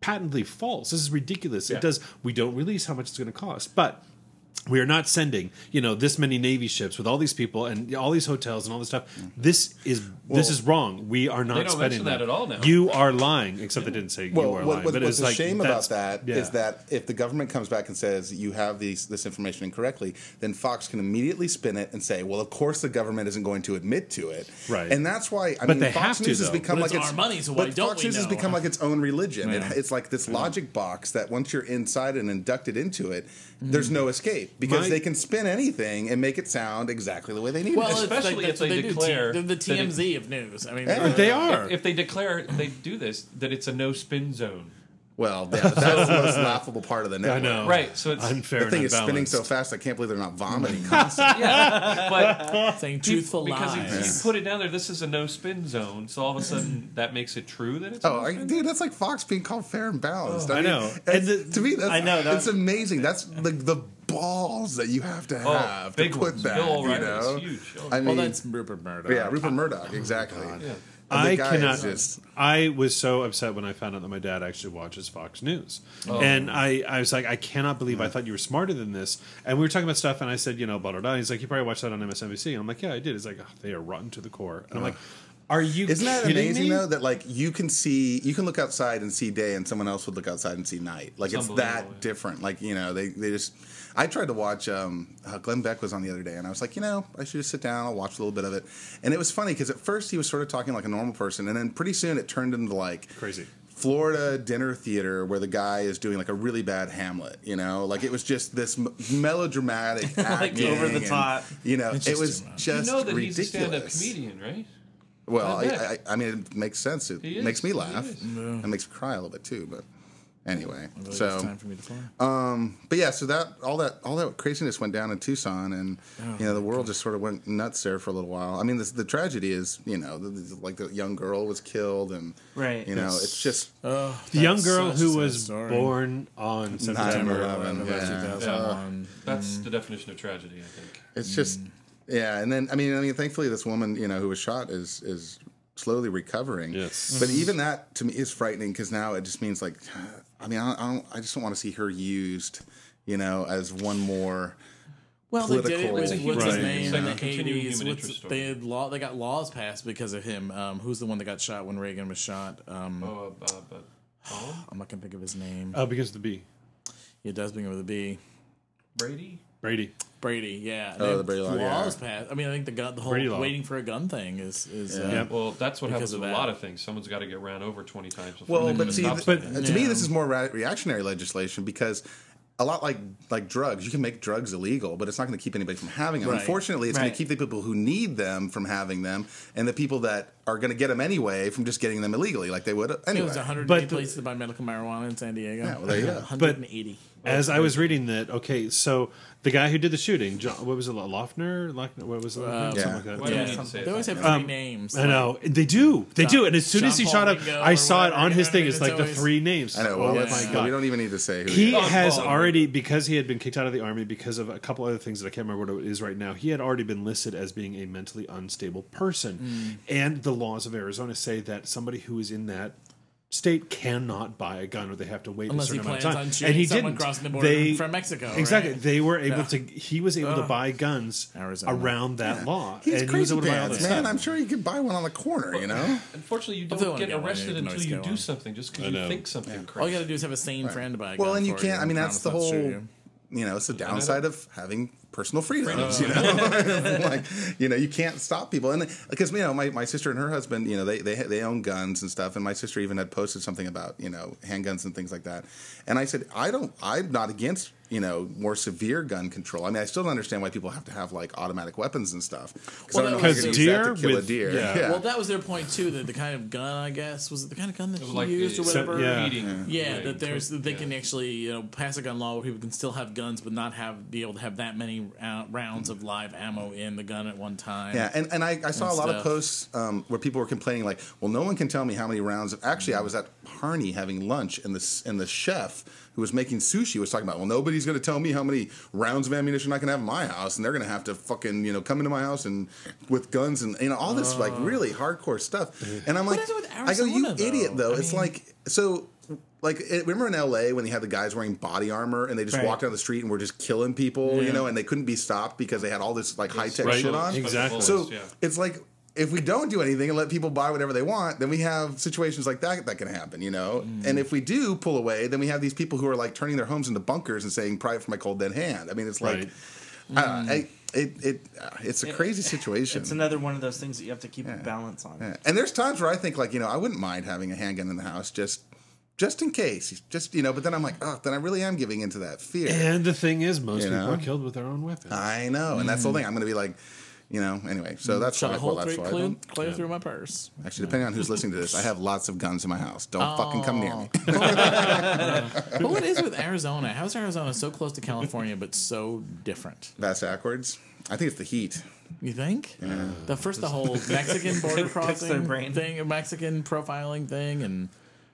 patently false. This is ridiculous. Yeah. It does. We don't release how much it's going to cost. But... we are not sending, you know, this many Navy ships with all these people and all these hotels and all this stuff. This is well, this is wrong. We are not they don't spending that. That at all now. You are lying, except yeah. they didn't say well, you are what, lying. What, but what's it's the like, shame about that yeah. is that if the government comes back and says you have these, this information incorrectly, then Fox can immediately spin it and say, well, of course the government isn't going to admit to it. Right. And that's why I but mean Fox News to, has become but like it's, it's our money, so why but don't Fox we News know? Has become like its own religion. Yeah. It, it's like this yeah. logic box that once you're inside and inducted into it, mm-hmm. there's no escape. Because My, they can spin anything and make it sound exactly the way they need well, it. Well, especially like if they, they declare... T- the T M Z it, of news. I mean, yeah, they are. If, if they declare, they do this, that it's a no-spin zone. Well, yeah, that's the most laughable part of the network. I know. Right, so it's... unfair. The thing is spinning so fast, I can't believe they're not vomiting constantly. Yeah, but... saying truthful because lies. Because if you put it down there, this is a no-spin zone, so all of a sudden that makes it true that it's oh, a no-spin? Dude, that's like Fox being called fair and balanced. Oh, I, I know. Mean, and the, to me, that's... I know. That's, it's amazing. That's like the... balls that you have to have oh, big to put ones. That, Bill you know. Huge. I mean, well, that's Rupert Murdoch. Yeah, Rupert Murdoch, exactly. Oh, yeah. I cannot. Just... I was so upset when I found out that my dad actually watches Fox News, oh. and I, I was like, I cannot believe yeah. I thought you were smarter than this. And we were talking about stuff, and I said, you know, blah blah blah. He's like, you probably watched that on M S N B C, and I'm like, yeah, I did. He's like, oh, they are rotten to the core, and I'm oh. like. Are you Isn't that amazing me? Though that like you can see you can look outside and see day and someone else would look outside and see night. Like it's, it's that yeah. different. Like, you know, they, they just I tried to watch um uh, Glenn Beck was on the other day and I was like, you know, I should just sit down, I'll watch a little bit of it. And it was funny because at first he was sort of talking like a normal person and then pretty soon it turned into like crazy. Florida dinner theater where the guy is doing like a really bad Hamlet, you know, like it was just this m- melodramatic like over the top. And, you know, it was just ridiculous. You know that ridiculous. He's a stand-up comedian, right? Well, I, I, I mean, it makes sense. It is, makes me laugh. It yeah. makes me cry a little bit too. But anyway, well, so it's time for me to fly. Um, but yeah, so that all that all that craziness went down in Tucson, and oh, you know the world God. Just sort of went nuts there for a little while. I mean, this, the tragedy is, you know, the, the, like the young girl was killed, and right. you know, it's, it's just oh, the young girl who was story. born on September eleventh, yeah. two thousand one. Yeah. That's mm. the definition of tragedy, I think. It's mm. just. Yeah, and then I mean, I mean, thankfully, this woman, you know, who was shot is is slowly recovering. Yes, but even that to me is frightening because now it just means like, I mean, I don't, I just don't want to see her used, you know, as one more. Well, they did it with what's his name in the eighties. They had law, they got laws passed because of him. Um, who's the one that got shot when Reagan was shot? Um, oh, uh, uh, oh, I'm not gonna think of his name. Oh, uh, because of the B. Yeah, it does begin with a B. Brady. Brady. Brady, yeah. Oh, they, the Brady Law. Yeah. Passed. I mean, I think the gun, the whole waiting for a gun thing is... is yeah. Uh, yeah. Well, that's what happens with a lot of things. Someone's got to get ran over twenty times before well, they but see, the, but yeah. to me, this is more re- reactionary legislation because... a lot like like drugs. You can make drugs illegal, but it's not going to keep anybody from having them. Right. Unfortunately, it's right. going to keep the people who need them from having them, and the people that are going to get them anyway from just getting them illegally, like they would anyway. It was one hundred eighty places to buy medical marijuana in San Diego. Yeah, well, there you go. one hundred eighty. But as I was reading that, okay, so the guy who did the shooting, John, what was it, Loughner? Loughner? What was it? Uh, yeah. Something like that. Yeah. They always have three um, names. I know. They do. They John, do. And as soon John as he Paul shot up, Ringo I saw it on his thing. It's, it's like the three names. I know. Well, oh, yeah. my God. We don't even need to say who he, he is. Has Paul. Already, because he had been kicked out of the Army because of a couple other things that I can't remember what it is right now, he had already been listed as being a mentally unstable person. Mm. And the laws of Arizona say that somebody who is in that state cannot buy a gun, or they have to wait unless a certain amount of time. On and he didn't. Crossing the border they, from Mexico, exactly. Right? They were able no. to. He was able uh, to buy guns Arizona. Around that yeah. law. He's and crazy he was able pants, to buy all man. Stuff. I'm sure he could buy one on the corner. Well, you know. Unfortunately, you don't Although get arrested until you do something. Just because you think something yeah. crazy. All you got to do is have a sane right. friend to buy a gun. Well, and you can't. You I mean, that's the whole. You. you know, it's the downside of having personal freedoms. You know, like you know, you can't stop people, and because you know, my, my sister and her husband, you know, they they they own guns and stuff, and my sister even had posted something about you know handguns and things like that, and I said I don't, I'm not against you know more severe gun control. I mean, I still don't understand why people have to have like automatic weapons and stuff. Well, because deer, to kill with, a deer. Yeah. Yeah. Well, that was their point too. That the kind of gun, I guess, was it the kind of gun that he like used the, or whatever. Yeah, yeah, yeah right. that there's that they yeah. can actually you know pass a gun law where people can still have guns but not have be able to have that many rounds of live ammo in the gun at one time. Yeah, and, and I, I saw and a lot stuff. Of posts um, where people were complaining like, well, no one can tell me how many rounds. Of, actually, mm-hmm. I was at Harney having lunch, and the, and the chef who was making sushi was talking about, well, nobody's going to tell me how many rounds of ammunition I can have in my house, and they're going to have to fucking, you know, come into my house and with guns and, you know, all this, oh. like, really hardcore stuff. And I'm like, what is it with Arizona, I go, you though? Idiot, though. I it's mean... like, so... Like, remember in L A when they had the guys wearing body armor and they just right. walked down the street and were just killing people, yeah. you know, and they couldn't be stopped because they had all this, like, high-tech right. shit on? Exactly. So yeah. it's like, if we don't do anything and let people buy whatever they want, then we have situations like that that can happen, you know? Mm. And if we do pull away, then we have these people who are, like, turning their homes into bunkers and saying, "Private for my cold dead hand." I mean, it's like... Right. Uh, I, It it it's a crazy situation. It's another one of those things that you have to keep yeah. a balance on. Yeah. And there's times where I think like you know I wouldn't mind having a handgun in the house just just in case, just you know. But then I'm like, oh, then I really am giving into that fear. And the thing is, most you people know? Are killed with their own weapons. I know, and that's the whole thing. I'm going to be like, you know, anyway. So that's why. Well, that's why. Clue, clue yeah. through my purse. Actually, depending on who's listening to this, I have lots of guns in my house. Don't oh. fucking come near me. But what is with Arizona? How is Arizona so close to California but so different? That's backwards. I think it's the heat. You think? Yeah. The first, the whole Mexican border crossing thing, Mexican profiling thing, and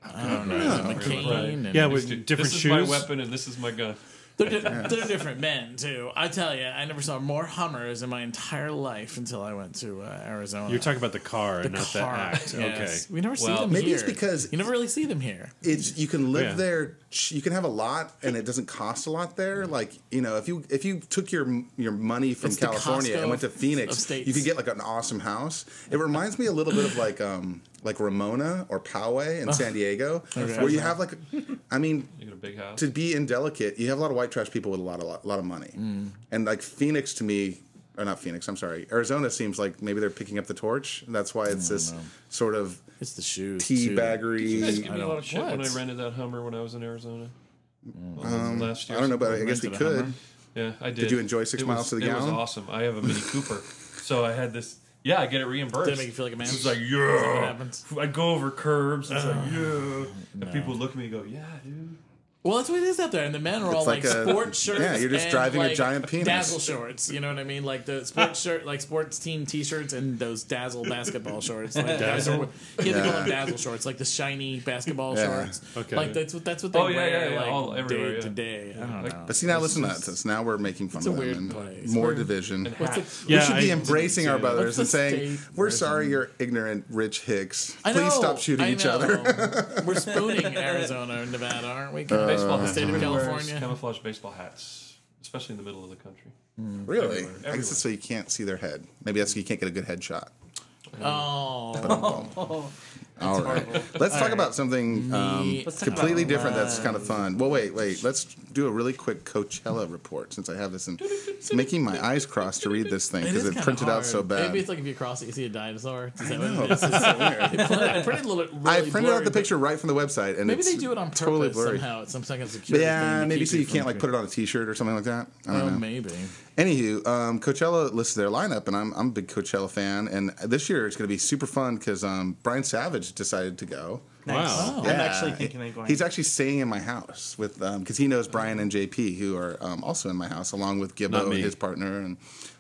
I don't know, yeah. the cane. Right. And yeah, with different this shoes. This is my weapon, and this is my gun. They're, di- they're different men, too. I tell you, I never saw more Hummers in my entire life until I went to uh, Arizona. You're talking about the car the and not car, that act. Yes. Okay. We never well, see them maybe here. Maybe it's because... You never really see them here. It's You can live yeah. there... You can have a lot, and it doesn't cost a lot there. Like, you know, if you if you took your your money from it's California and went to Phoenix, you could get, like, an awesome house. It reminds me a little bit of, like... um. Like Ramona or Poway in oh. San Diego, okay. where you have like, I mean, you get a big house. To be indelicate, you have a lot of white trash people with a lot of lot, lot of money, mm. and like Phoenix to me, or not Phoenix, I'm sorry, Arizona seems like maybe they're picking up the torch. And that's why it's this know. Sort of it's the shoes tea baggery. Did you guys give me a lot of shit what? When I rented that Hummer when I was in Arizona mm. um, last year. I don't know, but I, I guess we could. Yeah, I did. Did you enjoy six it miles was, to the it gallon? It was awesome. I have a Mini Cooper, so I had this. Yeah, I get it reimbursed. Did it make you feel like a man? It's like, yeah. I go over curbs. It's uh, like, yeah. No. And people look at me and go, yeah, dude. Well, that's what it is out there. And the men are it's all like, like a, sports shirts. Yeah, you're just and driving like a giant penis. Dazzle shorts. You know what I mean? Like the sports shirt, like sports team T-shirts and those dazzle basketball shorts. Like dazzle. You have to go on dazzle shorts, like the shiny basketball yeah. shorts. Okay. Like that's what that's what they oh, yeah, wear. Yeah, yeah, like all, everywhere, day yeah. to day. I don't like, know. But see now, it's listen just, to us. Now we're making fun it's of them. It's a weird place. More we're, division. The, yeah, we should I be embracing our brothers and saying, "We're sorry, you're ignorant, rich hicks. Please stop shooting each other." We're spooning Arizona and Nevada, aren't we? Baseball uh, hats. The state of California. Camouflage baseball hats, especially in the middle of the country. Mm. Really? Everywhere. Everywhere. I guess that's so you can't see their head. Maybe that's so you can't get a good headshot. Oh. All right. Let's All talk right. about something um, completely about different that's kind of fun. Well, wait, wait. Let's do a really quick Coachella report since I have this. And it's making my eyes cross to read this thing because it, it printed hard. out so bad. Maybe it's like if you cross it, you see a dinosaur. Is that I know. What it is? It's so weird. I printed, a little, really I printed out the picture right from the website. And maybe it's they do it on purpose totally blurry. somehow. It's some second security Yeah, thing maybe so you can't like put it on a T-shirt or something like that. I don't oh, know. Maybe. Anywho, um, Coachella lists their lineup, and I'm, I'm a big Coachella fan. And this year it's going to be super fun because um, Brian Savage decided to go. Nice. Wow. Yeah. I'm actually thinking of going. He's actually staying in my house with because um, he knows Brian and J P, who are um, also in my house, along with Gibbo, his partner. And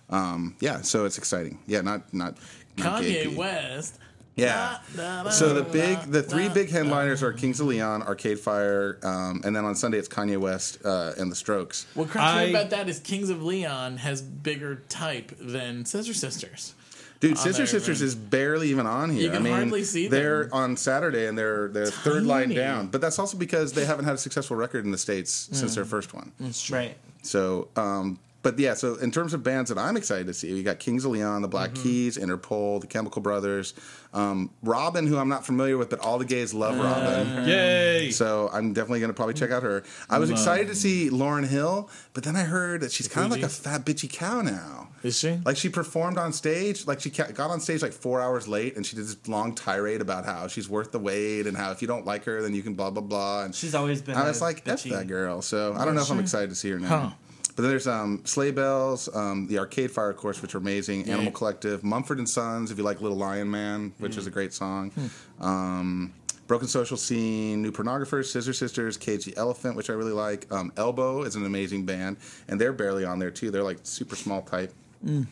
um, yeah, so it's exciting. Yeah, not not, not Kanye J P. West. Yeah. Da, da, da, so the big, the three da, big headliners da. are Kings of Leon, Arcade Fire, um, and then on Sunday it's Kanye West uh, and The Strokes. What cracks me about that is Kings of Leon has bigger type than Scissor Sisters. Dude, Scissor Sisters is barely even on here. You can I mean, hardly see them. They're on Saturday and they're they're Tiny. third line down. But that's also because they haven't had a successful record in the States mm. since their first one. That's true. Right. So, um, but yeah, so in terms of bands that I'm excited to see, we got Kings of Leon, the Black mm-hmm. Keys, Interpol, the Chemical Brothers, um, Robin, who I'm not familiar with, but all the gays love uh, Robin. Yay! So I'm definitely going to probably check out her. I was love. excited to see Lauryn Hill, but then I heard that she's kind of like a fat bitchy cow now. Is she? Like she performed on stage, like she got on stage like four hours late, and she did this long tirade about how she's worth the wait and how if you don't like her, then you can blah blah blah. And she's always been. I was like, that's that girl. So I don't know if I'm excited to see her now. Huh. But then there's um, Sleigh Bells, um, the Arcade Fire, of course, which are amazing. Yeah. Animal Collective, Mumford and Sons, if you like Little Lion Man, which mm. is a great song. Mm. Um, Broken Social Scene, New Pornographers, Scissor Sisters, Cage the Elephant, which I really like. Um, Elbow is an amazing band, and they're barely on there, too. They're like super small type. Mm.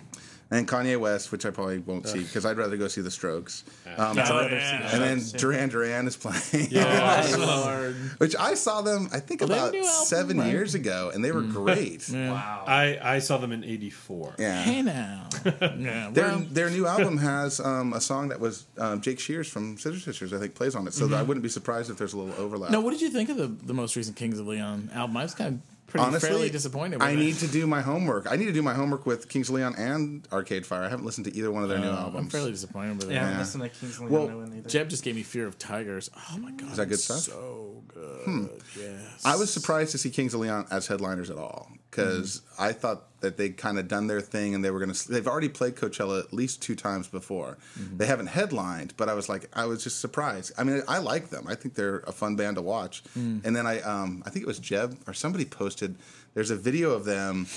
And Kanye West, which I probably won't Ugh. see because I'd rather go see The Strokes. Um, no, so, yeah. And then Duran Duran is playing. Yeah, Lord. Which I saw them, I think, well, about album, seven right? years ago, and they were mm. great. Yeah. Wow. I, I saw them in eighty-four. Yeah. Hey now. yeah, well. Their their new album has um, a song that was um, Jake Shears from Scissor Sisters, I think, plays on it. So mm-hmm. I wouldn't be surprised if there's a little overlap. Now, what did you think of the, the most recent Kings of Leon album? I was kind of... Pretty Honestly, fairly disappointed with I it. need to do my homework. I need to do my homework with Kings of Leon and Arcade Fire. I haven't listened to either one of their uh, new albums. I'm fairly disappointed with it. Yeah, I haven't yeah. listened to Kings of Leon well, either. Jeb just gave me Fear of Tigers. Oh my God. Is that good stuff? So good. Hmm. Yes. I was surprised to see Kings of Leon as headliners at all because mm-hmm. I thought that they'd kind of done their thing and they were going to. They've already played Coachella at least two times before. Mm-hmm. They haven't headlined, but I was like, I was just surprised. I mean, I like them. I think they're a fun band to watch. Mm. And then I, um, I think it was Jeb or somebody posted. There's a video of them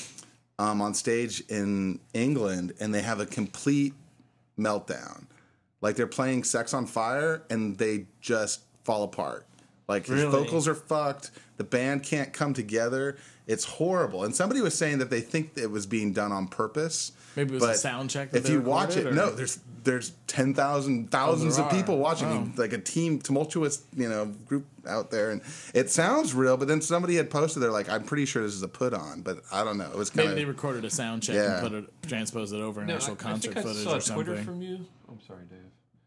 um, on stage in England, and they have a complete meltdown. Like they're playing "Sex on Fire," and they just fall apart. Like his really? vocals are fucked. The band can't come together. It's horrible. And somebody was saying that they think it was being done on purpose. Maybe it was but a sound check. That if you watch it, or? no, there's there's ten thousand thousands oh, of people watching, wow. like a team tumultuous, you know, group out there, and it sounds real. But then somebody had posted, they're like, I'm pretty sure this is a put on, but I don't know. It was kinda, maybe they recorded a sound check yeah. and put it, transposed it over an no, actual I, concert I think I footage saw or something. Twitter from you. I'm sorry, Dave.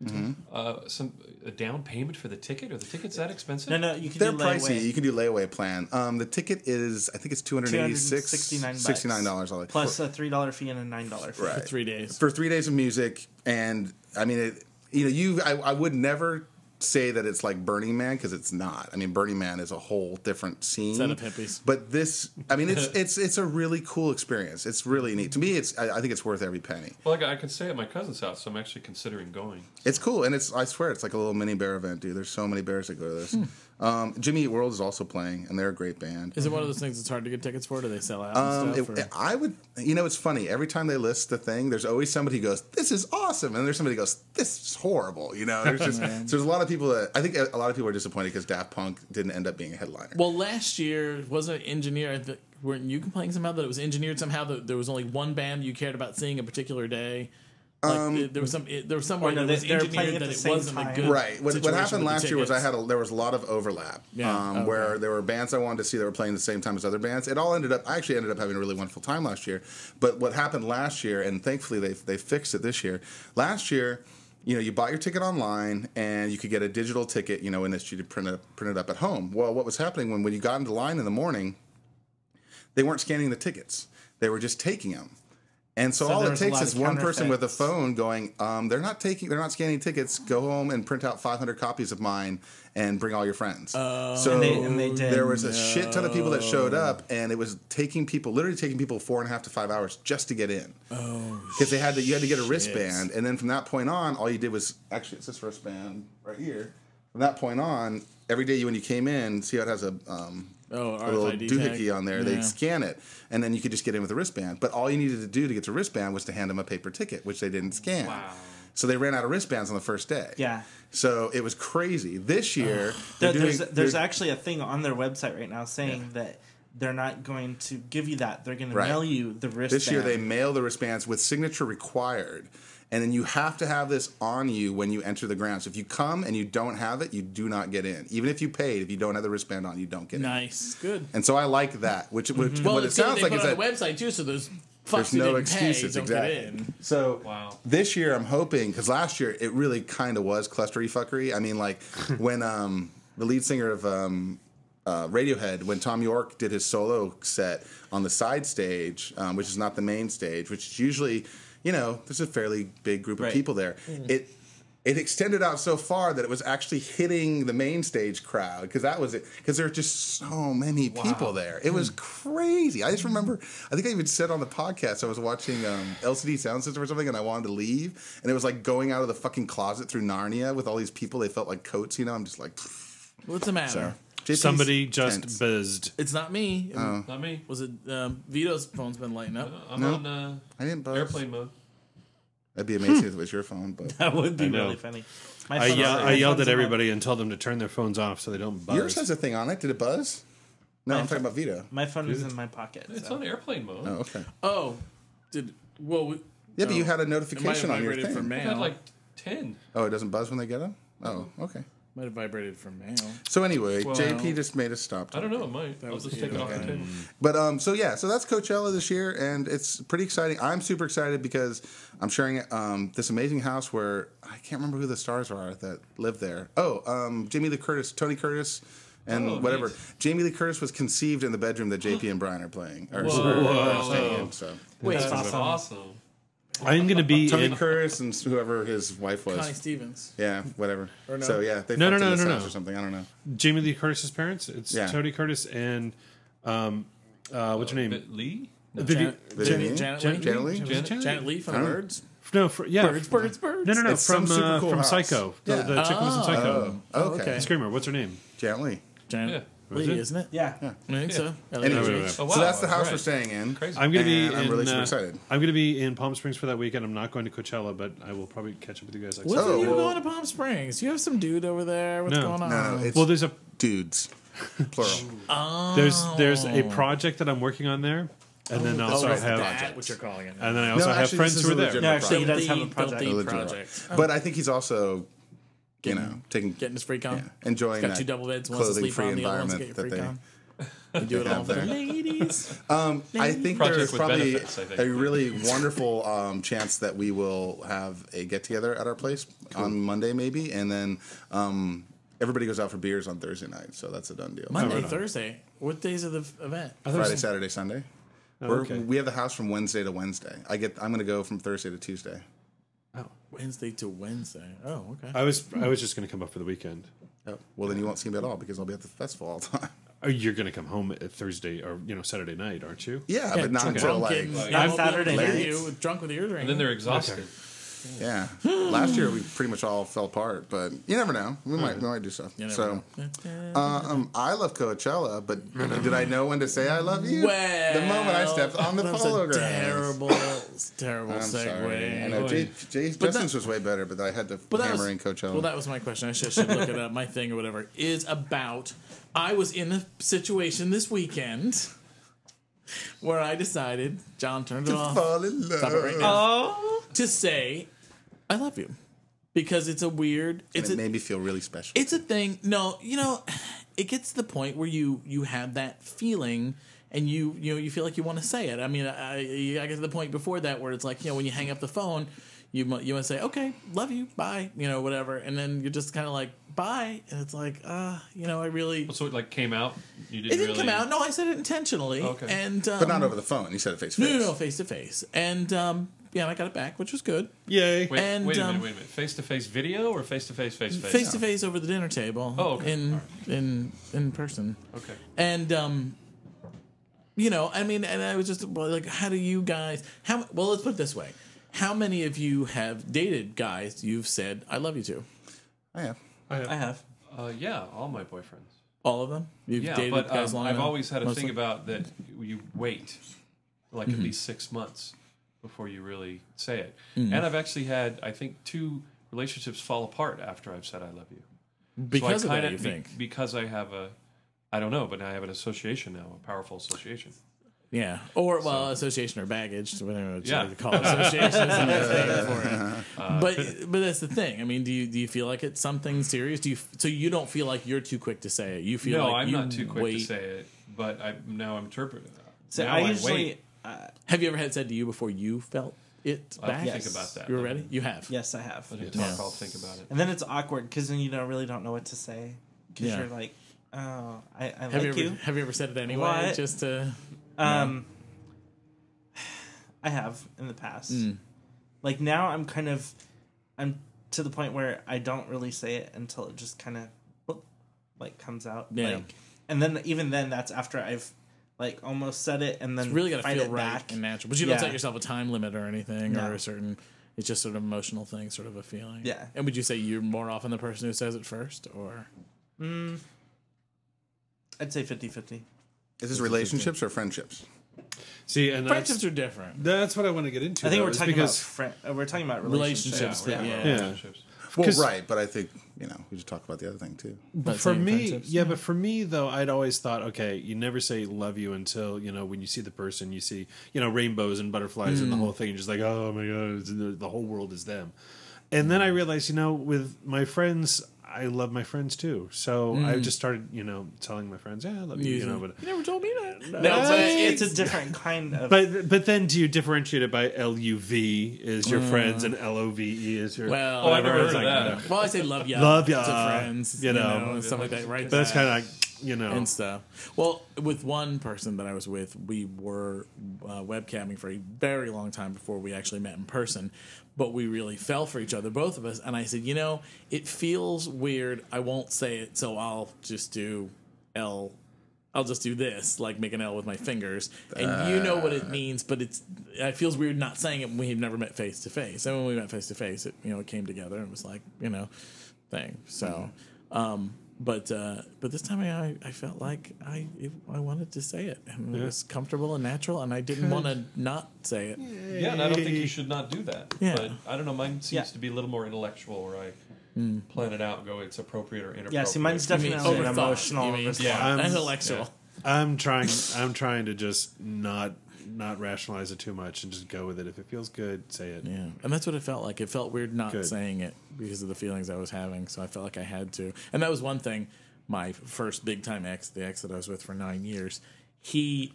Mm-hmm. Uh, some a down payment for the ticket? Are the tickets that expensive? No, no, you can They're do layaway. pricey. You can do layaway plan. Um, the ticket is, I think it's two hundred eighty-six dollars, sixty-nine dollars plus a three dollars fee and a nine dollars fee right. for three days. For three days of music, and I mean, it, you know, you I, I would never say that it's like Burning Man because it's not. I mean, Burning Man is a whole different scene. Set of hippies. But this, I mean, it's it's it's a really cool experience. It's really neat. To me, it's I, I think it's worth every penny. Well, I, I can stay at my cousin's house, so I'm actually considering going. So. It's cool, and it's I swear it's like a little mini bear event, dude. There's so many bears that go to this. Hmm. Um, Jimmy Eat World is also playing, and they're a great band. Is it one of those things that's hard to get tickets for? Do they sell out um, and stuff? It, I would, you know, it's funny. Every time they list the thing, there's always somebody who goes, this is awesome, and there's somebody who goes, this is horrible, you know? There's just, so there's a lot of people that, I think a lot of people are disappointed because Daft Punk didn't end up being a headliner. Well, last year, wasn't it engineered, that, weren't you complaining somehow that it was engineered somehow that there was only one band you cared about seeing a particular day? Like, um, there was some. It, there was somewhere no, that was engineered that it wasn't time. a good. Right. What, what happened last year was I had a, there was a lot of overlap. Yeah. Um, okay. Where there were bands I wanted to see that were playing the same time as other bands. It all ended up. I actually ended up having a really wonderful time last year. But what happened last year, and thankfully they they fixed it this year. Last year, you know, you bought your ticket online and you could get a digital ticket. You know, in this you could print it print it up at home. Well, what was happening when when you got into line in the morning, they weren't scanning the tickets. They were just taking them. And so, so all it takes is one person with a phone going, um, they're not taking, they're not scanning tickets. Go home and print out five hundred copies of mine and bring all your friends. Oh, so and they, and they did. There was a no. shit ton of people that showed up, and it was taking people, literally taking people four and a half to five hours just to get in. Oh, because they had to, you had to get a wristband, shit. And then from that point on, all you did was actually it's this wristband right here. From that point on, every day when you came in, see how it has a. Um, Oh, a little doohickey tag. On there. Yeah. They'd scan it, and then you could just get in with a wristband. But all you needed to do to get to wristband was to hand them a paper ticket, which they didn't scan. Wow. So they ran out of wristbands on the first day. Yeah. So it was crazy. This year... Uh, they're doing, there's there's actually a thing on their website right now saying yeah. that they're not going to give you that. They're going right. to mail you the wristband. This year they mail the wristbands with signature required. And then you have to have this on you when you enter the grounds. So if you come and you don't have it, you do not get in. Even if you paid, if you don't have the wristband on, you don't get nice. In. Nice. Good. And so I like that. Which, which mm-hmm. well, what it sounds like is that... Well, it's on the website, too, so there's... Fuck, there's no excuses, pay, exactly. In. So wow. This year I'm hoping... Because last year it really kind of was clustery fuckery. I mean, like, when um, the lead singer of um, uh, Radiohead, when Thom Yorke did his solo set on the side stage, um, which is not the main stage, which is usually... You know, there's a fairly big group of right. people there. Mm. It it extended out so far that it was actually hitting the main stage crowd because that was it. Because there were just so many wow. people there. It mm. was crazy. I just remember, I think I even said on the podcast, I was watching um, L C D Sound System or something, and I wanted to leave, and it was like going out of the fucking closet through Narnia with all these people. They felt like coats, you know. I'm just like, what's the matter? So, somebody just tense. Buzzed. It's not me. It oh. Not me. Was it um, Vito's phone's been lighting up? I'm no, on uh, I didn't buzz. Airplane mode. That'd be amazing if it was your phone, but that would be really funny. My I, yell, I yelled at everybody and told them to turn their phones off so they don't buzz. Yours has a thing on it. Did it buzz? No, my I'm talking about Vito. My phone is in my pocket. It's so. On airplane mode. Oh, okay. Oh, did well? We, yeah, no. But you had a notification on your thing. I had like ten. Oh, it doesn't buzz when they get them? Oh, okay. Might have vibrated from mail. So anyway, well, J P just made us stop talking. I don't know, it might. That I'll was just take it off the table. But um, so yeah, so that's Coachella this year, and it's pretty exciting. I'm super excited because I'm sharing um, this amazing house where I can't remember who the stars are that live there. Oh, um, Jamie Lee Curtis, Tony Curtis, and oh, whatever. Right. Jamie Lee Curtis was conceived in the bedroom that J P and Brian are playing. Or, whoa! Or, whoa. Staying, so. Wait, that's awesome. awesome. I'm going to be Tony in... Curtis and whoever his wife was. Connie Stevens. Yeah, whatever. Or no. So, yeah, they no, no, no, no, no. or something. I don't know. Jamie Lee Curtis's parents? It's yeah. Tony Curtis and, um, uh, what's her name? Bit Lee? No. The, Janet, Janet, Janet, Janet, Janet Leigh? Janet Leigh? Janet, Janet Leigh from Birds? No, for, yeah. Birds, birds, birds. No, no, no. It's from uh, cool from house. Psycho. Yeah. The, the oh. chick was in Psycho. Oh, okay. okay. Screamer. What's her name? Janet Leigh. Janet Leigh. Is it? Isn't it? Yeah, yeah. I think yeah. so. Anyway, no, no, no. Oh, wow. So that's the house right. we're staying in. Crazy. I'm gonna be. In, I'm really super excited. Uh, I'm gonna be in Palm Springs for that weekend. I'm not going to Coachella, but I will probably catch up with you guys. Next What's oh. you going to Palm Springs? You have some dude over there. What's no. going on? No, no, it's well, there's a dudes, plural. oh. There's there's a project that I'm working on there, and oh, then I also right. have that, what you're calling it. Now. And then I also no, have actually, friends who are there. No, actually, he does have a project. project. But I think he's also. You know, taking getting his free con, yeah, enjoying got that two double beds, one's clothing free environment that they, they do it all there. Ladies, um, Ladies. I think Project there's probably benefits, think. a really wonderful um, chance that we will have a get together at our place cool. on Monday, maybe, and then um, everybody goes out for beers on Thursday night. So that's a done deal. Monday, oh, right Thursday. What days of the event? Friday, Saturday, Sunday. Oh, We're, okay. We have the house from Wednesday to Wednesday. I get. I'm going to go from Thursday to Tuesday. Oh, Wednesday to Wednesday. Oh, okay. I was I was just going to come up for the weekend. Oh, well, then you won't see me at all because I'll be at the festival all the time. Oh, you're going to come home at Thursday or you know Saturday night, aren't you? Yeah, yeah but not until like, like not Saturday night. You drunk with your drink, and then they're exhausted. Okay. Yeah. Last year we pretty much all fell apart, but you never know. We might, right. we might do stuff. So, uh, um, I love Coachella, but did I know when to say I love you? Well, the moment I stepped on the polo grounds. Terrible, terrible I'm segue. Sorry. I know Jay, Jay Justin's that, was way better, but I had to hammer in Coachella. Well, that was my question. I should, should look it up. My thing or whatever is about. I was in a situation this weekend where I decided John turned it to off. Fall in love. Stop it right now. Oh, to say. I love you, because it's a weird. It's and it a, made me feel really special. It's a thing. No, you know, it gets to the point where you you have that feeling, and you you know you feel like you want to say it. I mean, I I get to the point before that where it's like you know when you hang up the phone, you you must say, okay, love you, bye, you know, whatever, and then you're just kind of like, bye, and it's like, uh, you know, I really. So it like came out. You didn't. It didn't really... come out. No, I said it intentionally. Okay. And um, but not over the phone. You said it face to face. No, no, no, face to face, and um, yeah, I got it back, which was good. Yay! Wait, and, wait a um, minute, wait a minute. Face to face video or face to face, face to face, face to face over the dinner table. Oh, okay. In right. in in person. Okay. And um, you know, I mean, and I was just like, how do you guys? How well? Let's put it this way: how many of you have dated guys you've said "I love you" to? I have. I have. I have. Uh, yeah, all my boyfriends. All of them? You've yeah, dated but guys um, long I've enough, always had a mostly? Thing about that you wait like mm-hmm. at least six months before you really say it. Mm-hmm. And I've actually had, I think, two relationships fall apart after I've said I love you. Because so I of kinda, that, you be, think? Because I have a, I don't know, but I have an association now, a powerful association. Yeah, or, well, so. Association or baggage, whatever it's yeah. like to call it. Association is another thing for it. Uh, but, but that's the thing. I mean, do you do you feel like it's something serious? Do you So you don't feel like you're too quick to say it? You feel no, like I'm you not too quick wait. To say it, but I, now I'm interpreting it. So I usually... I uh, have you ever had said to you before you felt it back? I yes. think about that. You were ready? Then. You have? Yes, I have. I'll, yeah. I'll think about it. And then it's awkward, because then you don't really don't know what to say. Because yeah. you're like, oh, I, I have like you, ever, you. Have you ever said it anyway? What? Just to... Um, no. I have in the past. Mm. Like now, I'm kind of, I'm to the point where I don't really say it until it just kind of, like, comes out. Yeah. Like, and then even then, that's after I've, like, almost said it, and then it's really gotta feel right back. And natural. But you yeah. don't set yourself a time limit or anything, no. or a certain. It's just sort of an emotional thing, sort of a feeling. Yeah. And would you say you're more often the person who says it first, or? Mm. I'd say fifty-fifty. Is this relationships or friendships? See, and friendships are different. That's what I want to get into. I think though, we're talking about fri- we're talking about relationships. relationships yeah, yeah. yeah. relationships. Well, right, but I think you know we should talk about the other thing too. But for me, yeah, yeah, but for me though, I'd always thought, okay, you never say "love you" until you know when you see the person, you see you know rainbows and butterflies mm. and the whole thing. You're just like, oh my god, the whole world is them. And then I realized, you know, with my friends. I love my friends too, so mm. I just started, you know, telling my friends, "Yeah, I love you." You know, but you never told me that. No, no but it's a different kind of. But but then, do you differentiate it by L U V is your mm. friends and L O V E is your? Well, oh, I never heard like, that. You know, well, I say love ya, love ya, to friends, you know, you know and stuff like that, right? But that's kind of like, you know, and stuff. Well, with one person that I was with, we were uh, webcamming for a very long time before we actually met in person. But we really fell for each other, both of us. And I said, you know, it feels weird. I won't say it, so I'll just do L. I'll just do this, like make an L with my fingers. And uh, you know what it means, but it's it feels weird not saying it when we've never met face to face. And when we met face to face, it you know it came together and was like you know thing. So, mm-hmm. um, but uh, but this time I I felt like I it, I wanted to say it, and yeah. it was comfortable and natural, and I didn't want to not say it. Yeah, and I don't think you should not do that. Yeah. But I don't know. Mine seems yeah. to be a little more intellectual, where I mm. plan it out and go, it's appropriate or inappropriate. Yeah, see, mine's definitely an emotional, mean, yeah, I'm, intellectual. Yeah. I'm trying. I'm trying to just not not rationalize it too much and just go with it. If it feels good, say it. Yeah, and that's what it felt like. It felt weird not good. saying it because of the feelings I was having. So I felt like I had to. And that was one thing. My first big time ex, the ex that I was with for nine years, he.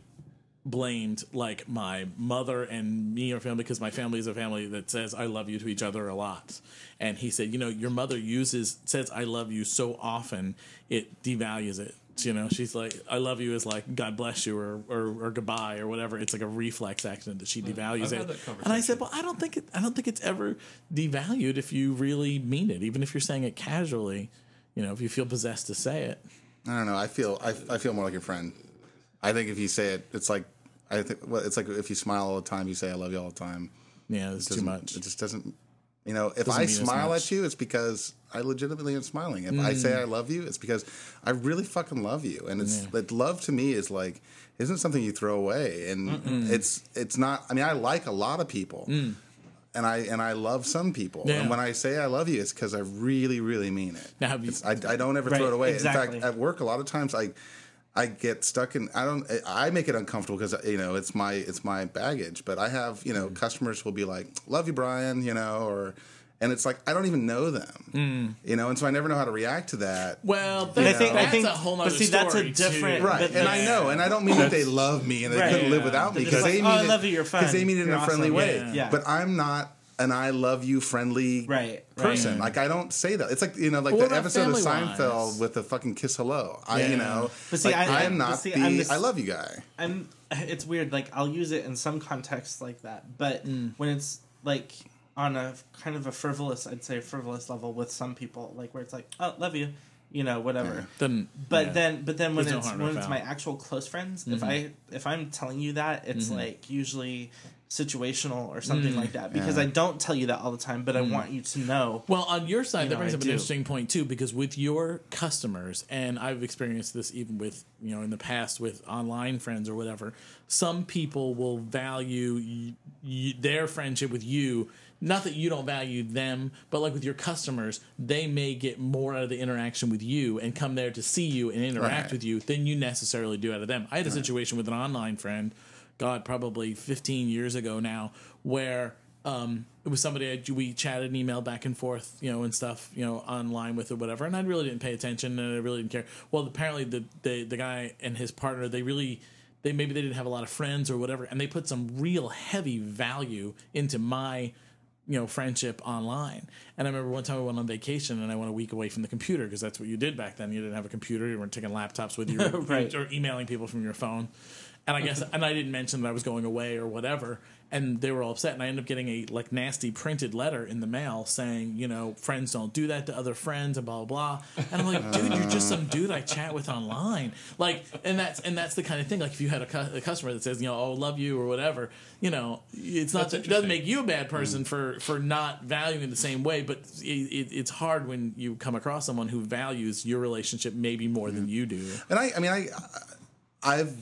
blamed like my mother and me or family because my family is a family that says I love you to each other a lot, and he said, you know, your mother uses says I love you so often it devalues it. You know, she's like, I love you is like God bless you or or, or goodbye or whatever. It's like a reflex action that she devalues it. And I said, well, I don't think it I don't think it's ever devalued if you really mean it, even if you're saying it casually, you know, if you feel possessed to say it. I don't know. I feel I, I feel more like a friend. I think if you say it, it's like I think well, it's like if you smile all the time, you say I love you all the time. Yeah, it's too much. It just doesn't. You know, if I smile at you, it's because I legitimately am smiling. If mm. I say I love you, it's because I really fucking love you. And it's yeah. like, love to me is like isn't something you throw away. And Mm-mm. it's it's not. I mean, I like a lot of people, mm. and I and I love some people. Yeah. And when I say I love you, it's because I really, really mean it. Now, have you, I, I don't ever right, throw it away. Exactly. In fact, at work, a lot of times I. I get stuck in. I don't. I make it uncomfortable because you know it's my it's my baggage. But I have you know mm. customers will be like, "Love you, Brian," you know, or and it's like I don't even know them, mm. you know, and so I never know how to react to that. Well, but I think, I think that's a whole nother but see, story. That's a different, right? And yeah. I know, and I don't mean that they love me and they right, couldn't yeah. live without me because like, they mean oh, it because they mean it in you're a friendly awesome. way. Yeah. Yeah. But I'm not. an I love you friendly right, person. Right. Like, I don't say that. It's like, you know, like well, the episode of Seinfeld wise. With the fucking kiss hello. I, yeah. you know, but see, like, I, I am not see, the I'm this, I love you guy. I'm, it's weird. Like, I'll use it in some contexts like that. But mm. when it's, like, on a kind of a frivolous, I'd say frivolous level with some people, like, where it's like, oh, love you. You know, whatever. Yeah. The, but yeah. then, but then when There's it's no when it's my actual close friends, mm-hmm. if I if I'm telling you that, it's mm-hmm. like usually situational or something mm-hmm. like that because yeah. I don't tell you that all the time, but mm-hmm. I want you to know. Well, on your side, you that know, brings I up do. an interesting point too, because with your customers, and I've experienced this even with you know in the past with online friends or whatever, some people will value y- y- their friendship with you. Not that you don't value them, but like with your customers, they may get more out of the interaction with you and come there to see you and interact right. with you than you necessarily do out of them. I had a right. situation with an online friend, God, probably fifteen years ago now, where um, it was somebody I, we chatted and emailed back and forth, you know, and stuff, you know, online with or whatever. And I really didn't pay attention and I really didn't care. Well, apparently the, the, the guy and his partner, they really... they maybe they didn't have a lot of friends or whatever, and they put some real heavy value into my... you know, friendship online. And I remember one time I went on vacation and I went a week away from the computer because that's what you did back then. You didn't have a computer. You weren't taking laptops with you right. or emailing people from your phone. And I guess, and I didn't mention that I was going away or whatever. And they were all upset. And I ended up getting a like nasty printed letter in the mail saying, you know, friends don't do that to other friends and blah, blah, blah. And I'm like, dude, you're just some dude I chat with online. Like, and that's, and that's the kind of thing, like if you had a, cu- a customer that says, you know, oh, love you or whatever, you know, it's not, that, it doesn't make you a bad person mm. for, for not valuing it the same way. But it, it, it's hard when you come across someone who values your relationship maybe more yeah. than you do. And I, I mean, I, I've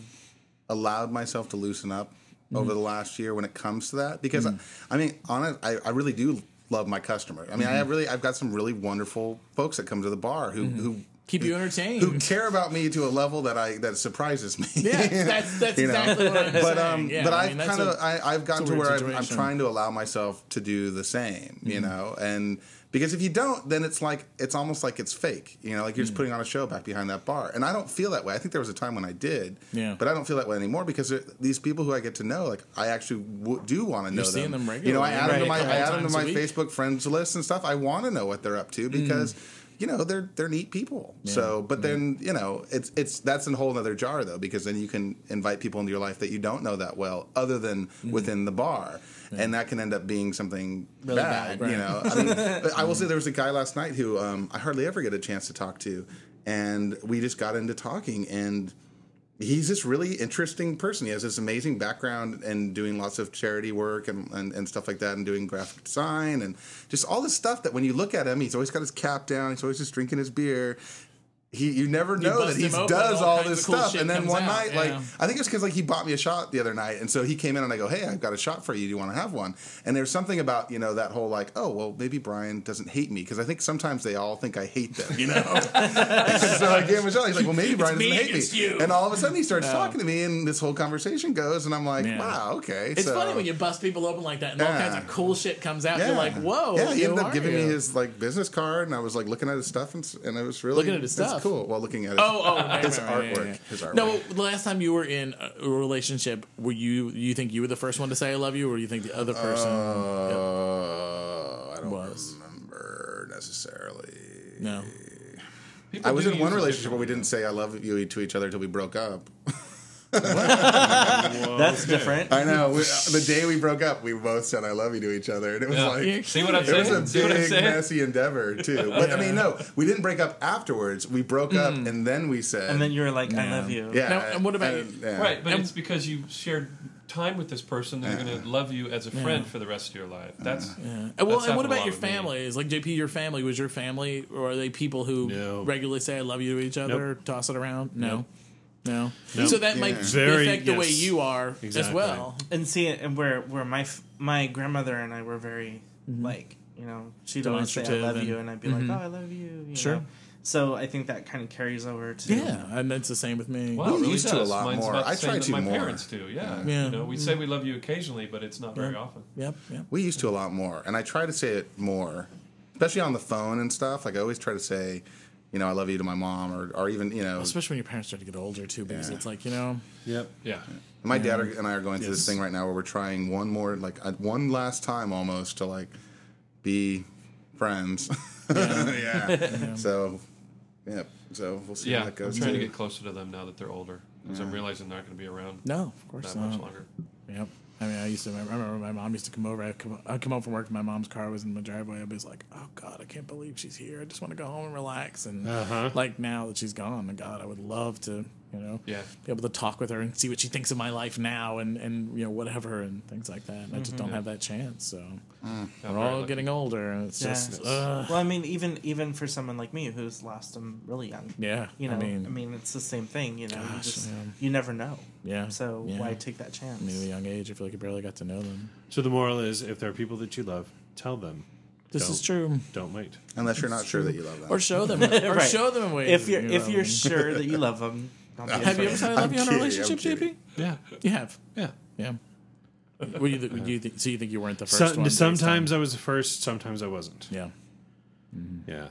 allowed myself to loosen up over mm. the last year when it comes to that, because mm. I, I mean, honest, I, I really do love my customers. I mean, mm-hmm. I really, I've got some really wonderful folks that come to the bar who, mm-hmm. who keep you entertained, who care about me to a level that I that surprises me. Yeah, that's that's exactly know? What I'm but, saying. Um, yeah, but I mean, I've kind of, I've gotten to where I'm, I'm trying to allow myself to do the same, mm-hmm. you know, and because if you don't, then it's like it's almost like it's fake, you know, like you're mm-hmm. just putting on a show back behind that bar. And I don't feel that way. I think there was a time when I did, yeah. but I don't feel that way anymore because these people who I get to know, like I actually w- do want to know them. You're seeing them regularly. You know, I add right, them to my I add them to my Facebook friends list and stuff. I want to know what they're up to because. Mm. You know, they're they're neat people. Yeah. So, but then you know, it's it's that's a whole other jar though, because then you can invite people into your life that you don't know that well, other than mm-hmm. within the bar, yeah. and that can end up being something really bad. bad right. You know, I mean, I will say there was a guy last night who um, I hardly ever get a chance to talk to, and we just got into talking, and he's this really interesting person. He has this amazing background and doing lots of charity work and, and, and stuff like that, and doing graphic design and just all this stuff that when you look at him, he's always got his cap down. He's always just drinking his beer. He, you never know that he does all this stuff. And then one night, like, I think it's because like he bought me a shot the other night. And so he came in and I go, hey, I've got a shot for you. Do you want to have one? And there's something about, you know, that whole like, oh, well, maybe Brian doesn't hate me. Because I think sometimes they all think I hate them, you know? So I gave him a shot. He's like, well, maybe Brian doesn't hate me. And all of a sudden he starts talking to me and this whole conversation goes. And I'm like, wow, okay. It's funny when you bust people open like that and all kinds of cool shit comes out. You're like, whoa. Yeah, he ended up giving me his like business card and I was like looking at his stuff and, and I was really looking at his stuff. Cool. While well, looking at his, oh, oh, right, his, right, artwork, yeah, yeah. his artwork. No, the last time you were in a relationship, were you? You think you were the first one to say I love you, or you think the other person? Uh, yep, I don't was. remember necessarily. No, people I was in one relationship where we didn't say I love you to each other until we broke up. That's different. I know. We, the day we broke up, we both said "I love you" to each other, and it was yeah. like, see what I'm saying? It was a big, messy endeavor, too. But yeah. I mean, no, we didn't break up afterwards. We broke mm. up, and then we said, and then you were like, "I love you." Yeah. Now, and what about I, you? Yeah. Right, but and it's because you shared time with this person that's yeah. going to love you as a friend yeah. for the rest of your life. That's yeah. Well, that's and what about your families? Like J P, your family was your family, or are they people who no. regularly say "I love you" to each other, nope. toss it around? No. Nope. No. Nope. So that yeah. might Very, affect the yes. way you are exactly. as well. And see, and where where my my grandmother and I were very mm-hmm. like, you know, she'd always say I love and, you, and I'd be mm-hmm. like, oh, I love you. you sure. Know? So I think that kind of carries over to yeah, and that's the same with me. Well, we really used does. to a lot Mine's more. I try to my more. My parents do. Yeah, yeah. yeah. You know, we mm-hmm. say we love you occasionally, but it's not yeah. very often. Yep. yep. We used to a lot more, and I try to say it more, especially on the phone and stuff. Like I always try to say. you know, I love you to my mom, or, or even, you know. Especially when your parents start to get older, too, because yeah. it's like, you know. Yep. Yeah. And my and dad and I are going through yes. this thing right now where we're trying one more, like, one last time almost to, like, be friends. Yeah. yeah. yeah. So, yeah. So we'll see yeah. how that goes. I'm trying too. to get closer to them now that they're older, because yeah. I'm realizing they're not going to be around. No, of course that not. Much longer. Yep. I mean, I used to remember, I remember my mom used to come over. I'd come, I'd come home from work, and my mom's car was in my driveway. I'd be like, oh, God, I can't believe she's here. I just want to go home and relax. And, uh-huh. like, now that she's gone, God, I would love to, you know, yeah. be able to talk with her and see what she thinks of my life now and, and you know, whatever and things like that. And mm-hmm. I just don't yeah. have that chance. So mm. we're all lucky. Getting older. And it's yeah. just, uh, well, I mean, even even for someone like me who's lost them really young. Yeah. You know, I mean, I mean it's the same thing, you know. Gosh, you, just, you never know. Yeah. So yeah. why take that chance? I mean, at a young age, I feel like you barely got to know them. So the moral is, if there are people that you love, tell them. This don't, is true. Don't wait. Unless you're not sure that you love them. Or show them. Or right. show them and wait. If you're, you if you're sure that you love them. Don't be have afraid. You ever said I love I'm you kidding, on a relationship, J P? Yeah. You have. Yeah. Yeah. What you th- yeah. you th- so you think you weren't the first so, one? Sometimes I was the first. Sometimes I wasn't. Yeah. Mm-hmm. Yeah.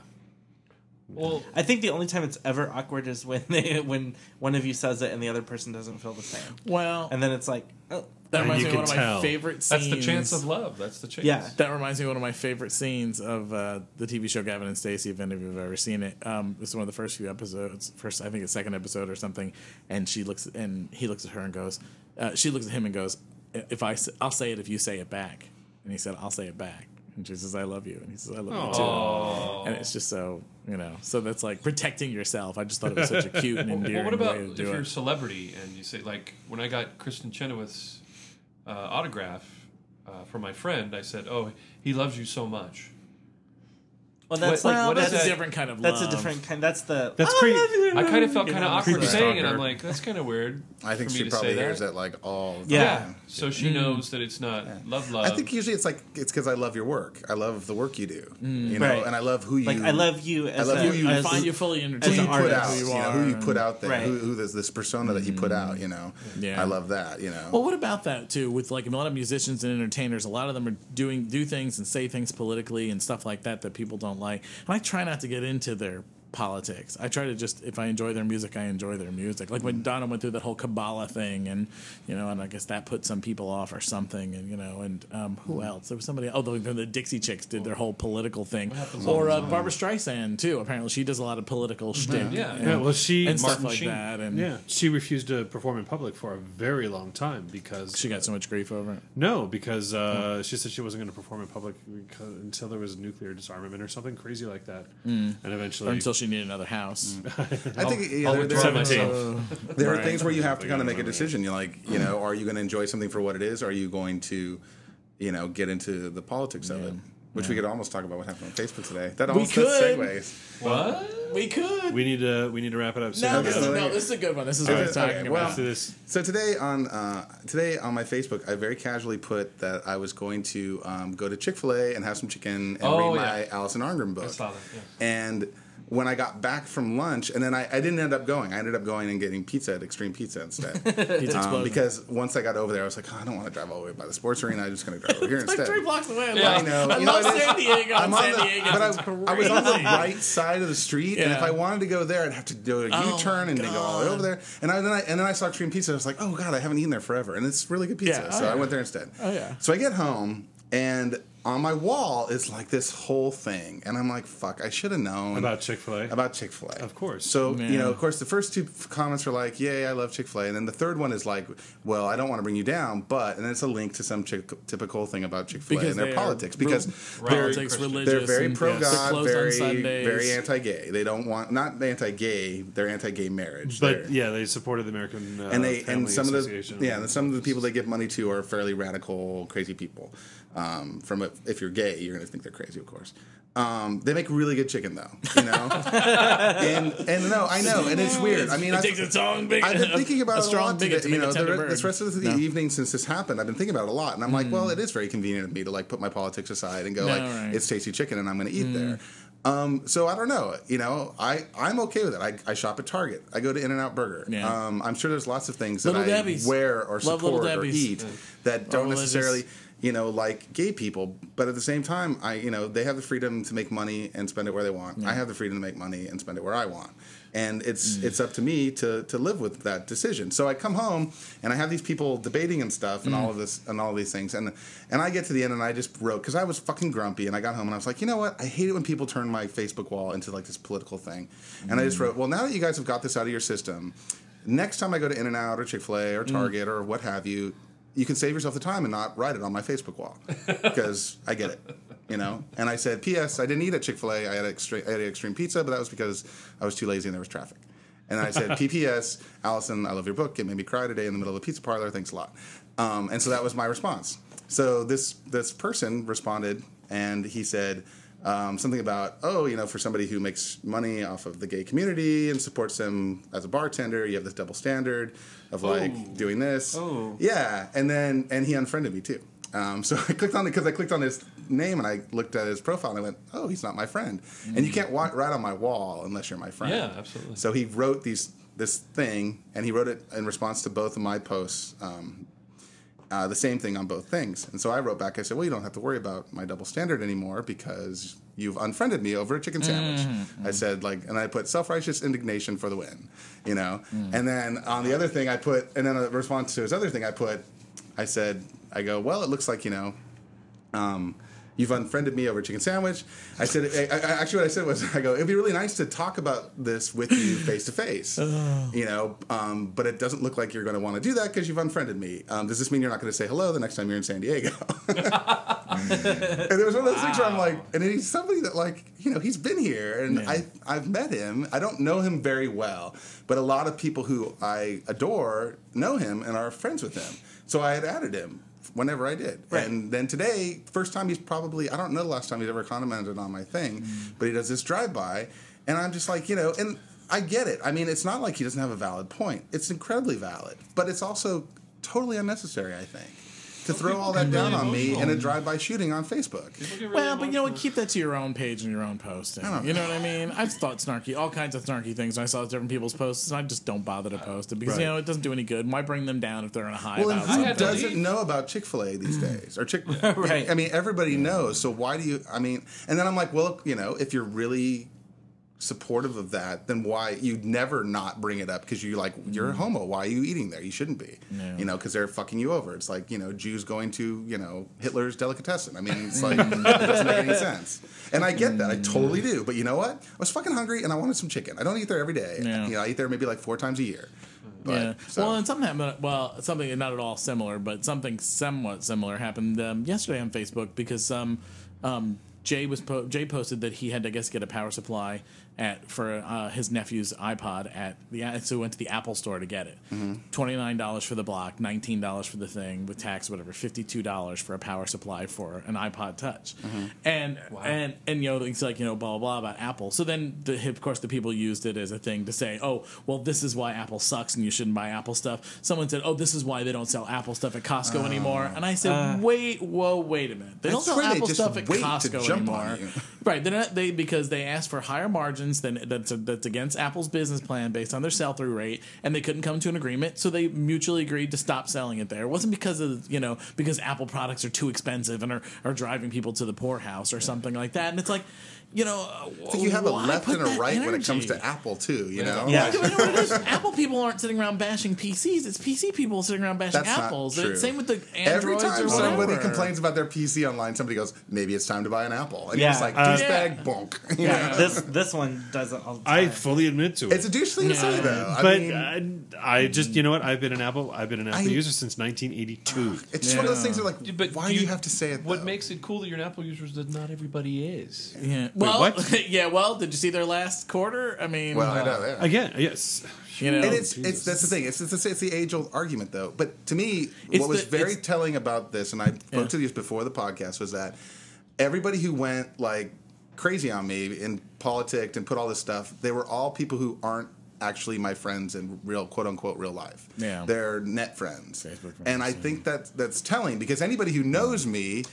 Well, I think the only time it's ever awkward is when they, when one of you says it and the other person doesn't feel the same. Well, and then it's like, oh, that reminds me of one of my favorite scenes. That's the chance of love. That's the chance. Yeah, that reminds me of one of my favorite scenes of uh, the T V show Gavin and Stacey. If any of you've ever seen it, um, it's one of the first few episodes. First, I think it's second episode or something. And she looks, and he looks at her and goes, uh, she looks at him and goes, "If I, I'll say it if you say it back." And he said, "I'll say it back." And she says, "I love you." And he says, "I love Aww. you too." And it's just so, you know, so that's like protecting yourself. I just thought it was such a cute and endearing well, what about way to do if it. You're a celebrity and you say, like, when I got Kristen Chenoweth's uh, autograph uh, from my friend, I said, "Oh, he loves you so much." Well, that's what, like well, what that's is a that? different kind of love. That's a different kind. That's the. That's oh, creepy. I, I kind of felt kind of awkward saying it. I'm like, that's kind of weird. I think she probably hears that. it like all. The yeah. time. So she mm. knows that it's not yeah. love, love. I think usually it's like it's because I love your work. I love the work you do. Mm. You know, right. and I love who you. Like I love you. As I love a, who you. As find you fully entertaining. Who you put out. You know, who you put out there. Right. Who, who this, this persona that you put out. You know. Yeah. I love that. You know. Well, what about that too? With like a lot of musicians and entertainers, a lot of them are doing do things and say things politically and stuff like that that people don't like, and I try not to get into their politics. I try to just, if I enjoy their music, I enjoy their music. Like when Donna went through that whole Kabbalah thing, and you know, and I guess that put some people off or something, and you know, and um, who else? There was somebody. Oh, the, the Dixie Chicks did their whole political thing, or uh, Barbra Streisand too. Apparently, she does a lot of political shtick. Yeah, and, yeah. Well, she and stuff Martin like Sheen. that, and yeah, she refused to perform in public for a very long time because she got so much grief over it. No, because uh, mm. she said she wasn't going to perform in public because, until there was nuclear disarmament or something crazy like that, mm. and eventually. Until she needed another house. I think yeah, there, there, are, uh, there are things where you have to kind of make a decision. You're like, you know, are you going to enjoy something for what it is? Or are you going to, you know, get into the politics of yeah. it? Which yeah. we could almost talk about what happened on Facebook today. That almost we could. segues. What? We could. We need to. We need to wrap it up. Soon. No, this is, no, this is a good one. This is what I'm talking okay, about. Well, so today on uh, today on my Facebook, I very casually put that I was going to um, go to Chick-fil-A and have some chicken and oh, read my yeah. Alison Arngrim book. I saw that. Yeah. And when I got back from lunch, and then I, I didn't end up going. I ended up going and getting pizza at Extreme Pizza instead. Pizza um, because once I got over there, I was like, oh, I don't want to drive all the way by the sports arena. I'm just going to drive over here it's instead. It's like three blocks away. Yeah. I know. I you love know, San Diego. I'm San the, Diego. But I, I was on the right side of the street, yeah. and if I wanted to go there, I'd have to do a oh U-turn and then go all the way over there. And, I, then I, and then I saw Extreme Pizza. I was like, oh, God, I haven't eaten there forever. And it's really good pizza. Yeah. Oh, so yeah. I went there instead. Oh, yeah. So I get home, and on my wall is like this whole thing, and I'm like, "Fuck! I should have known about Chick-fil-A." About Chick-fil-A, of course. So Man. you know, of course, the first two comments are like, "Yay, I love Chick-fil-A," and then the third one is like, "Well, I don't want to bring you down, but," and then it's a link to some chick- typical thing about Chick-fil-A because and their politics, because right. they're, politics, they're very pro God, very very anti-gay. They don't want not anti-gay, they're anti-gay marriage. But they're, yeah, they supported the American uh, and they Family and some of the yeah, and some of the people they give money to are fairly radical, crazy people. Um, from a, if you're gay, you're going to think they're crazy, of course. Um, they make really good chicken, though. You know, and, and no, I know, and it's weird. I mean, it I've, takes a strong big. I've been thinking about a, a strong lot big. You know, the, this rest of the no. evening since this happened, I've been thinking about it a lot, and I'm like, mm. well, it is very convenient of me to like put my politics aside and go no, like, right. it's tasty chicken, and I'm going to eat mm. there. Um, so I don't know. You know, I, I'm okay with it. I, I shop at Target. I go to In-N-Out Burger. Yeah. Um, I'm sure there's lots of things that I wear or support or eat that don't necessarily. you know, like gay people. But at the same time, I, you know, they have the freedom to make money and spend it where they want. Yeah. I have the freedom to make money and spend it where I want. And it's mm. it's up to me to to live with that decision. So I come home and I have these people debating and stuff and mm. all of this and all of these things. And and I get to the end and I just wrote, because I was fucking grumpy, and I got home and I was like, you know what? I hate it when people turn my Facebook wall into like this political thing. And mm. I just wrote, well, now that you guys have got this out of your system, next time I go to In-N-Out or Chick-fil-A or Target mm. or what have you, you can save yourself the time and not write it on my Facebook wall, because I get it, you know. And I said, P S I didn't eat at Chick-fil-A. I had extreme, I had Extreme Pizza, but that was because I was too lazy and there was traffic. And I said, P P S Allison, I love your book. It made me cry today in the middle of a pizza parlor. Thanks a lot. Um, and so that was my response. So this this person responded, and he said um, something about, oh, you know, for somebody who makes money off of the gay community and supports them as a bartender, you have this double standard of like oh. doing this. Oh. Yeah. And then, and he unfriended me too. Um, so I clicked on it because I clicked on his name and I looked at his profile and I went, oh, he's not my friend. Mm. And you can't walk right on my wall unless you're my friend. Yeah, absolutely. So he wrote these, this thing, and he wrote it in response to both of my posts. Um, Uh, the same thing on both things. And so I wrote back, I said, well, you don't have to worry about my double standard anymore because you've unfriended me over a chicken sandwich. Mm-hmm. I said, like, and I put self-righteous indignation for the win, you know. Mm. And then on the other thing I put, and then a response to his other thing I put, I said, I go, well, it looks like, you know, um, you've unfriended me over a chicken sandwich. I said, I, I, actually what I said was, I go, it'd be really nice to talk about this with you face to face, you know, um, but it doesn't look like you're going to want to do that because you've unfriended me. Um, does this mean you're not going to say hello the next time you're in San Diego? And it was one of those wow. things where I'm like, and he's somebody that, like, you know, he's been here and yeah. I, I've met him. I don't know him very well, but a lot of people who I adore know him and are friends with him. So I had added him whenever I did. Right. And then today, first time he's probably, I don't know the last time he's ever commented on my thing, mm. but he does this drive-by, and I'm just like, you know, and I get it. I mean, it's not like he doesn't have a valid point. It's incredibly valid, but it's also totally unnecessary, I think, to well, throw all that down really on me in a drive-by shooting on Facebook. Really well, emotional. But you know what? Keep that to your own page and your own posting. I don't know. You know what I mean? I've thought snarky, all kinds of snarky things. I saw different people's posts, and I just don't bother to post it because, right. you know, it doesn't do any good. Why bring them down if they're in a high? Well, and who doesn't leave. know about Chick-fil-A these days? Or Chick? Right. I mean, everybody yeah. knows. So why do you? I mean, and then I'm like, well, you know, if you're really supportive of that, then why you'd never not bring it up because you like you're a homo. Why are you eating there? You shouldn't be. Yeah. You know, because they're fucking you over. It's like, you know, Jews going to, you know, Hitler's delicatessen. I mean, it's like it doesn't make any sense. And I get that. I totally do. But you know what? I was fucking hungry and I wanted some chicken. I don't eat there every day. Yeah. You know, I eat there maybe like four times a year. But, yeah. So. Well, and something happened. Well, something not at all similar, but something somewhat similar happened um, yesterday on Facebook because some. Um, um, Jay was po- Jay posted that he had to, I guess, get a power supply at for uh, his nephew's iPod at the so he went to the Apple store to get it. Mm-hmm. twenty-nine dollars for the block, nineteen dollars for the thing with tax, whatever, fifty-two dollars for a power supply for an iPod Touch. Mm-hmm. And wow. and and you know, it's like, you know, blah blah blah about Apple. So then the, of course the people used it as a thing to say, oh, well, this is why Apple sucks and you shouldn't buy Apple stuff. Someone said, oh, this is why they don't sell Apple stuff at Costco uh, anymore. And I said, uh, wait, whoa, wait a minute. They don't sell Apple stuff at Costco anymore. Right, they're not, they because they asked for higher margins than that's a, that's against Apple's business plan based on their sell through rate, and they couldn't come to an agreement, so they mutually agreed to stop selling it there. It wasn't because of you know because Apple products are too expensive and are, are driving people to the poorhouse or something like that. And it's like. You know, it's like you have a left and a right energy. When it comes to Apple, too. You know, yeah. Yeah. You know what it is? Apple people aren't sitting around bashing P Cs. It's P C people sitting around bashing That's Apples. Not true. Same with the Androids. Every time somebody complains about their P C online, somebody goes, "Maybe it's time to buy an Apple," and yeah. he's like, "Douchebag, uh, bonk." You yeah. know? This this one does it all the time. I fully admit to it. It's a douche thing yeah. to say, though. I but mean, I, I just, you know what? I've been an Apple. I've been an Apple I, user since nineteen eighty-two. Uh, it's just yeah. one of those things. That like, but why do you, you have to say it? What though? Makes it cool that you're an Apple user is that not everybody is. Yeah. Well, Wait, what? yeah. Well, did you see their last quarter? I mean, well, uh, I know that yeah. again. Yes, you know, and it's, it's that's the thing. It's it's, it's the age old argument, though. But to me, it's what was the, very telling about this, and I spoke yeah. to this before the podcast, was that everybody who went like crazy on me and politicked and put all this stuff, they were all people who aren't actually my friends in real quote unquote real life. Yeah, they're net friends, Facebook friends, and I yeah. think that that's telling because anybody who knows yeah. me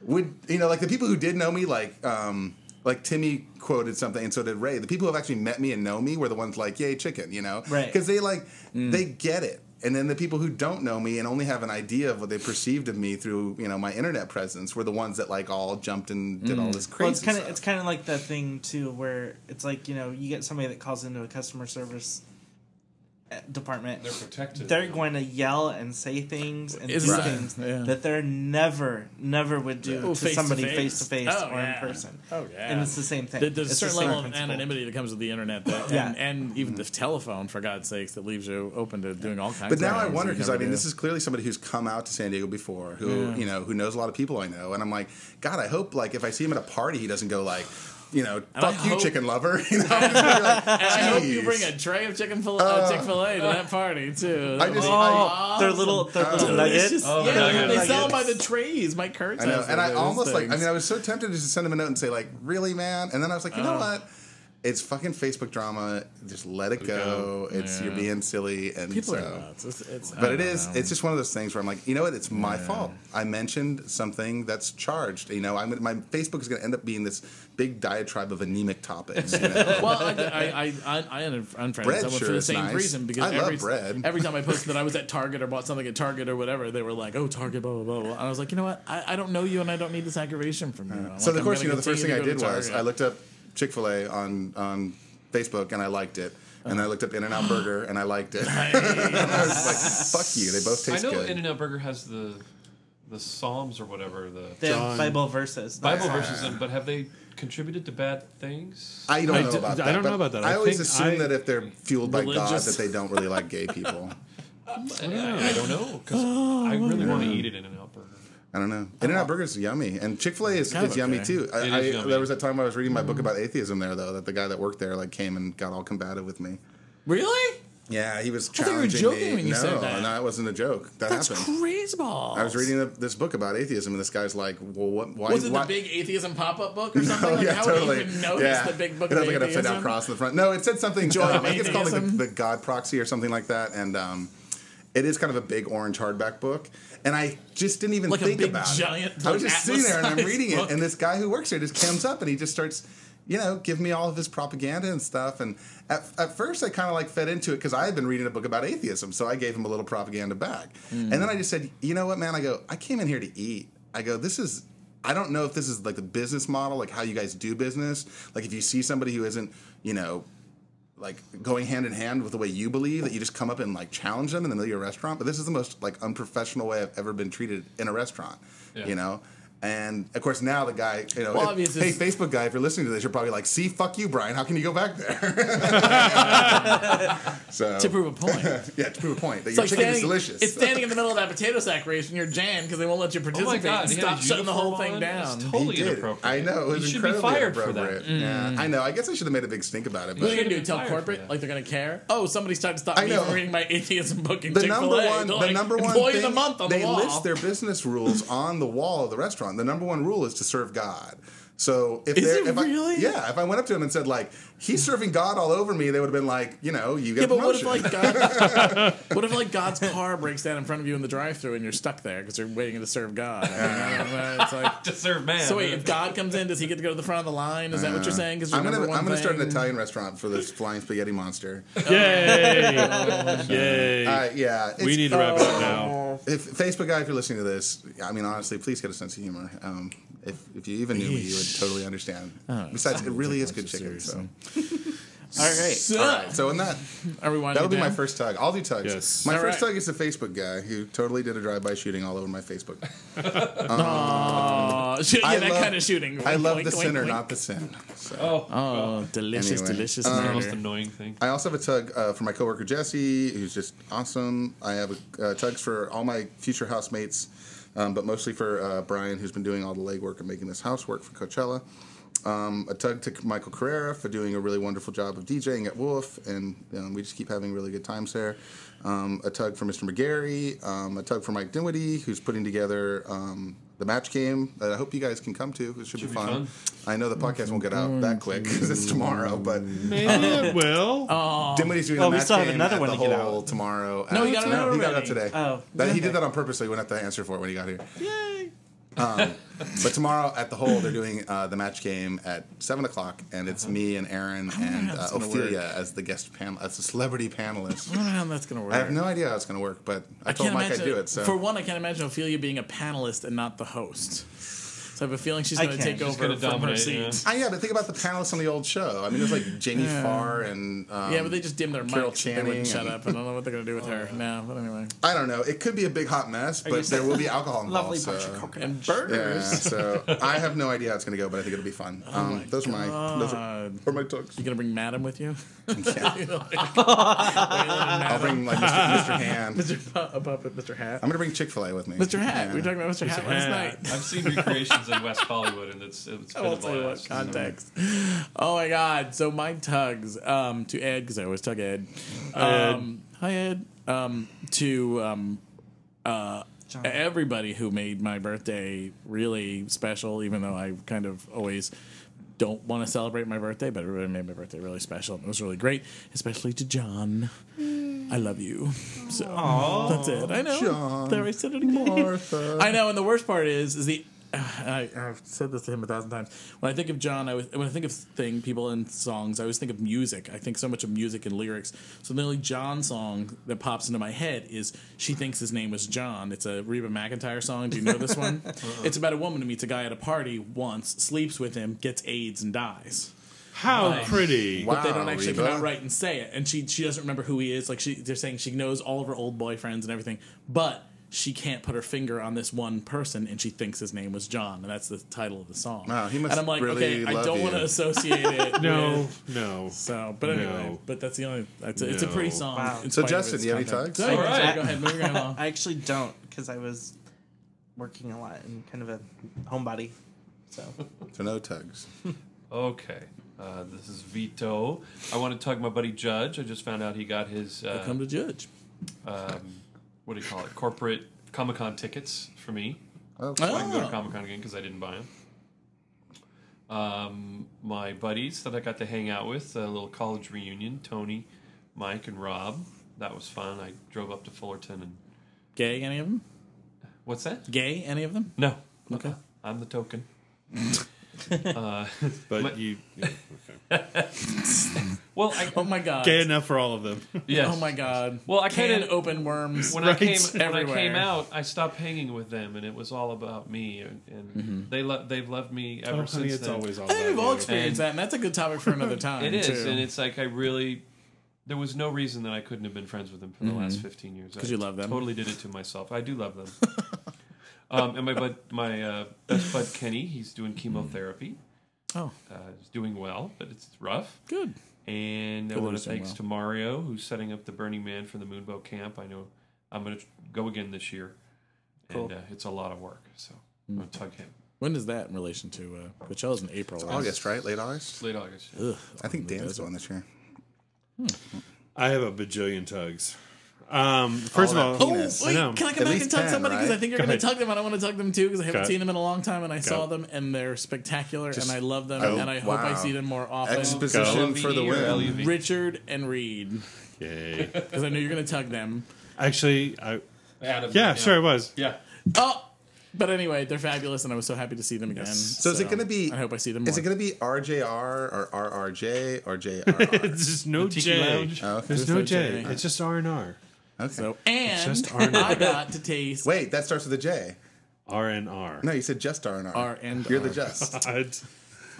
would, you know, like the people who did know me, like. um Like, Timmy quoted something, and so did Ray. The people who have actually met me and know me were the ones like, yay, chicken, you know? Right. Because they, like, mm. they get it. And then the people who don't know me and only have an idea of what they perceived of me through, you know, my internet presence were the ones that, like, all jumped and did mm. all this crazy well, it's kinda, stuff. It's kind of like that thing, too, where it's like, you know, you get somebody that calls into a customer service department. They're protected. They're going to yell and say things and it's do right. things yeah. that they're never, never would do yeah. oh, to somebody face-to-face face oh, or yeah. in person. Oh, yeah. And it's the same thing. There's a certain level principle. of anonymity that comes with the internet that, yeah. and, and even mm-hmm. the telephone, for God's sakes, that leaves you open to doing all kinds but of things. But now I wonder, because, I mean, do. this is clearly somebody who's come out to San Diego before, who, yeah. you know, who knows a lot of people I know. And I'm like, God, I hope, like, if I see him at a party, he doesn't go, like... You know, and fuck I you, hope, chicken lover. You know, I'm just gonna be like, and I hope you bring a tray of chicken fil- uh, Chick-fil-A to that party too. I just, oh, I, they're little, they're little oh, nuggets. Just, oh, yeah, nuggets. They nuggets. sell them by the trays. Mike Kurtz. I know, and I almost things. like. I mean, I was so tempted to just send him a note and say, like, really, man. And then I was like, you oh. know what? It's fucking Facebook drama. Just let it go. go. It's yeah. you're being silly, and people so, are nuts. It's, it's, but it is. Know. It's just one of those things where I'm like, you know what? It's my yeah. fault. I mentioned something that's charged. You know, I'm, my Facebook is going to end up being this big diatribe of anemic topics. You know? Well, I I I, I unfriended bread someone sure for the same nice. reason because I every, love bread. every time I posted that I was at Target or bought something at Target or whatever, they were like, "Oh, Target, blah blah blah." blah. And I was like, you know what? I, I don't know you, and I don't need this aggravation from you. Uh, so like, of course, you know, the first thing I did was I looked up Chick-fil-A on, on Facebook, and I liked it. And I looked up In-N-Out Burger, and I liked it. Nice. And I was like, fuck you, they both taste good. I know good. In-N-Out Burger has the the Psalms or whatever. The they have Bible verses. Bible yeah. verses, in, but have they contributed to bad things? I don't know I d- about that. I don't know about that. I, I always assume I, that if they're fueled by God, that they don't really like gay people. I, I don't know, because oh, I really yeah. want to eat it in an In-N-Out Burger. I don't know. In-N-Out Burger is yummy, and Chick-fil-A is, is okay. yummy too. I, is I, yummy. There was that time I was reading my book about atheism there, though, that the guy that worked there like came and got all combative with me. Really? Yeah, he was challenging me. I thought you were joking me. when you no, said that. No, no, it wasn't a joke. That That's happened. Crazy balls. I was reading a, this book about atheism, and this guy's like, "Well, what? Why?" Was it why? the big atheism pop-up book or something? No, like, yeah, how totally. would you even notice yeah. the big book? It had like an upside-down cross in the front. No, it said something. Joy uh, like it's called like the, the God Proxy or something like that, and um, it is kind of a big orange hardback book. And I just didn't even like think a big, about giant, it. Like I was just sitting there and I'm reading it, book. and this guy who works here just comes up and he just starts, you know, giving me all of his propaganda and stuff. And at, at first I kind of like fed into it because I had been reading a book about atheism, so I gave him a little propaganda back. Mm. And then I just said, you know what, man? I go, I came in here to eat. I go, this is, I don't know if this is like the business model, like how you guys do business. Like if you see somebody who isn't, you know, like going hand in hand with the way you believe, that you just come up and like challenge them in the middle of your restaurant. But this is the most like unprofessional way I've ever been treated in a restaurant, yeah. you know? And of course now the guy, you know, well, if, hey, Facebook guy, if you're listening to this, you're probably like, see, fuck you, Brian. How can you go back there? So to prove a point. yeah, to prove a point that it's your like chicken standing, is delicious. It's standing in the middle of that potato sack race and you're jammed because they won't let you participate. Oh my God, stop shutting the whole thing down. It's totally inappropriate. I know. It was you incredibly should be fired for that. Mm. Yeah, I know. I guess I should have made a big stink about it. But what are you going to do? Tell corporate? Like they're going to care? Oh, somebody's trying to stop me from reading my atheism book in Chick-fil-A. The number one employee of the month on the wall. They list their business rules on the wall of the restaurant. The number one rule is to serve God. So if is it if really? I, yeah, if I went up to him and said like he's serving God all over me, they would have been like, you know, you get yeah, a promotion. But what if like God, what if like God's car breaks down in front of you in the drive-through and you're stuck there because you're waiting to serve God? Uh, it's like to serve man. So wait, if God comes in, does he get to go to the front of the line? Is uh, that what you're saying? I'm gonna I'm gonna start an Italian restaurant for this flying spaghetti monster. Yay! oh, Yay! Uh, yeah, we need to wrap it up now. If Facebook guy, if you're listening to this, I mean honestly, please get a sense of humor. Um, If if you even knew me, you would totally understand. Oh, Besides, it really is good chicken. So. All right. So, All right. So in that, that'll be down? my first tug. I'll do tugs. Yes. My all first right. tug is the Facebook guy who totally did a drive-by shooting all over my Facebook. um, Aww. Yeah, I that love, kind of shooting. Wink, I love wink, the wink, sinner, wink. not the sin. So. Oh. oh, delicious, anyway. delicious. Um, the most annoying thing. I also have a tug uh, for my coworker, Jesse, who's just awesome. I have a, uh, tugs for all my future housemates. Um, but mostly for uh, Brian, who's been doing all the legwork and making this housework for Coachella. Um, a tug to Michael Carrera for doing a really wonderful job of DJing at Wolf, and um, we just keep having really good times there. Um, a tug for Mister McGarry. Um, a tug for Mike Dinwiddie, who's putting together um, the match game that I hope you guys can come to. It should, should be, be fun. fun. I know the podcast won't get out that quick because it's tomorrow, but maybe it will. Oh, Dinwiddie's doing oh, the match game. Oh, we still have another one to get out tomorrow. No, he got it out today. Oh, that, okay. He did that on purpose, so he wouldn't have to answer for it when he got here. Yay! Um, but tomorrow at the Hole, they're doing uh, the match game at seven o'clock, and it's uh-huh. me and Aaron and uh, Ophelia work. as the guest panel, as the celebrity panelist. I don't know how that's gonna work. I have no idea how it's gonna work, but I, I told Mike I'd do it. So for one, I can't imagine Ophelia being a panelist and not the host. So I have a feeling she's going to take over from dominate, her seat. Yeah. I, yeah, but think about the panelists on the old show. I mean, there's like Jamie yeah. Farr and um, yeah, but they just dimmed their Carol mics. Channing, they wouldn't shut up. I don't know what they're going to do with oh, her yeah. now. But anyway, I don't know. It could be a big hot mess, but there will be alcohol involved. Lovely bunch so. of coconuts and burgers. Yeah, so I have no idea how it's going to go, but I think it'll be fun. Oh um, my those God. are my those are, are my talks. You going to bring Madam with you? Yeah. you know, like, I'll bring like Mister Hand, Mister Puppet, Mister Hat. I'm going to bring Chick-fil-A with me. Mister Hat. Yeah. We were talking about Mister Hat last night. I've seen recreations in West Hollywood, and it's it's been a blast. Context. Oh my God! So Mike tugs um, to Ed because I always tug Ed. Um, hi Ed. Hi Ed. Um, to um, uh, everybody who made my birthday really special, even though I kind of always don't want to celebrate my birthday, but everybody made my birthday really special. And it was really great, especially to John. Mm. I love you. So Aww. that's it. I know. John, there I said it again. Martha. I know. And the worst part is is the. I, I've said this to him a thousand times. When I think of John, I was, when I think of thing people and songs, I always think of music. I think so much of music and lyrics. So the only John song that pops into my head is "She Thinks His Name Was John." It's a Reba McEntire song. Do you know this one? Uh-uh. It's about a woman who meets a guy at a party once, sleeps with him, gets AIDS, and dies. How um, pretty! But wow, they don't actually Reba. come out right and say it. And she she doesn't remember who he is. Like she, they're saying she knows all of her old boyfriends and everything, but she can't put her finger on this one person, and she thinks his name was John, and that's the title of the song. Wow, he must and I'm like, really okay, I don't want to associate it. no, with, no. So, but anyway, no. but that's the only. That's a, no. It's a pretty song. Wow. So, Justin, do you have any tugs? All right, sorry, go ahead. Moving right along. I actually don't because I was working a lot and kind of a homebody. So, so no tugs. Okay. Uh, this is Vito. I want to tug my buddy Judge. I just found out he got his. Uh, I'll come to Judge. Um. What do you call it? Corporate Comic-Con tickets for me. Oh. So I can go to Comic-Con again because I didn't buy them. Um, my buddies that I got to hang out with, a little college reunion, Tony, Mike, and Rob. That was fun. I drove up to Fullerton. And Gay, any of them? What's that? Gay, any of them? No. Okay. Uh-uh. I'm the token. uh, but my... you... Yeah, okay. Well, I, oh my God! Gay enough for all of them. Yes. Oh my God! Well, I kind of open worms. When right? I came, when everywhere. I came out, I stopped hanging with them, and it was all about me. And, and mm-hmm. they lo- they've loved me ever oh, since. Honey, it's then. always all. I think we've all experienced and that, and that's a good topic for another time. It is, too. And it's like I really. There was no reason that I couldn't have been friends with them for mm-hmm. the last fifteen years. Because you love them. Totally did it to myself. I do love them. um, and my bud, my uh, best bud Kenny, he's doing chemotherapy. Oh, uh, he's doing well, but it's rough. Good. And I want to thanks well. to Mario, who's setting up the Burning Man for the Moonbow Camp. I know I'm going to go again this year, cool. and uh, it's a lot of work, so I'm going to tug him. When is that in relation to uh, Coachella's in April? It's August, right? Late August? Late August. Yeah. Ugh, I think Dan's going this year. Hmm. I have a bajillion tugs. Um, first All of all, oh, wait, I can I come At back and tug ten, somebody? Because right? I think you're going to tug them. I don't want to tug them too because I haven't Cut. seen them in a long time, and I Cut. saw them, and they're spectacular, Just, and I love them, oh, and I wow. hope I see them more often. Exposition for the win. Richard and Reed. Yay. Because I know you're going to tug them. Actually, I. Adam, yeah, yeah, sure, I was. Yeah. Oh! But anyway, they're fabulous, and I was so happy to see them again. Yes. So, so is it going to be? I hope I see them more. Is it going to be R J R or R R J or J R R? It's just no the J. Oh, there's no J. It's just R and R. Okay. So, and just I got to taste. Wait, that starts with a J. R and R. No, you said just R and R. R and R. You're the just.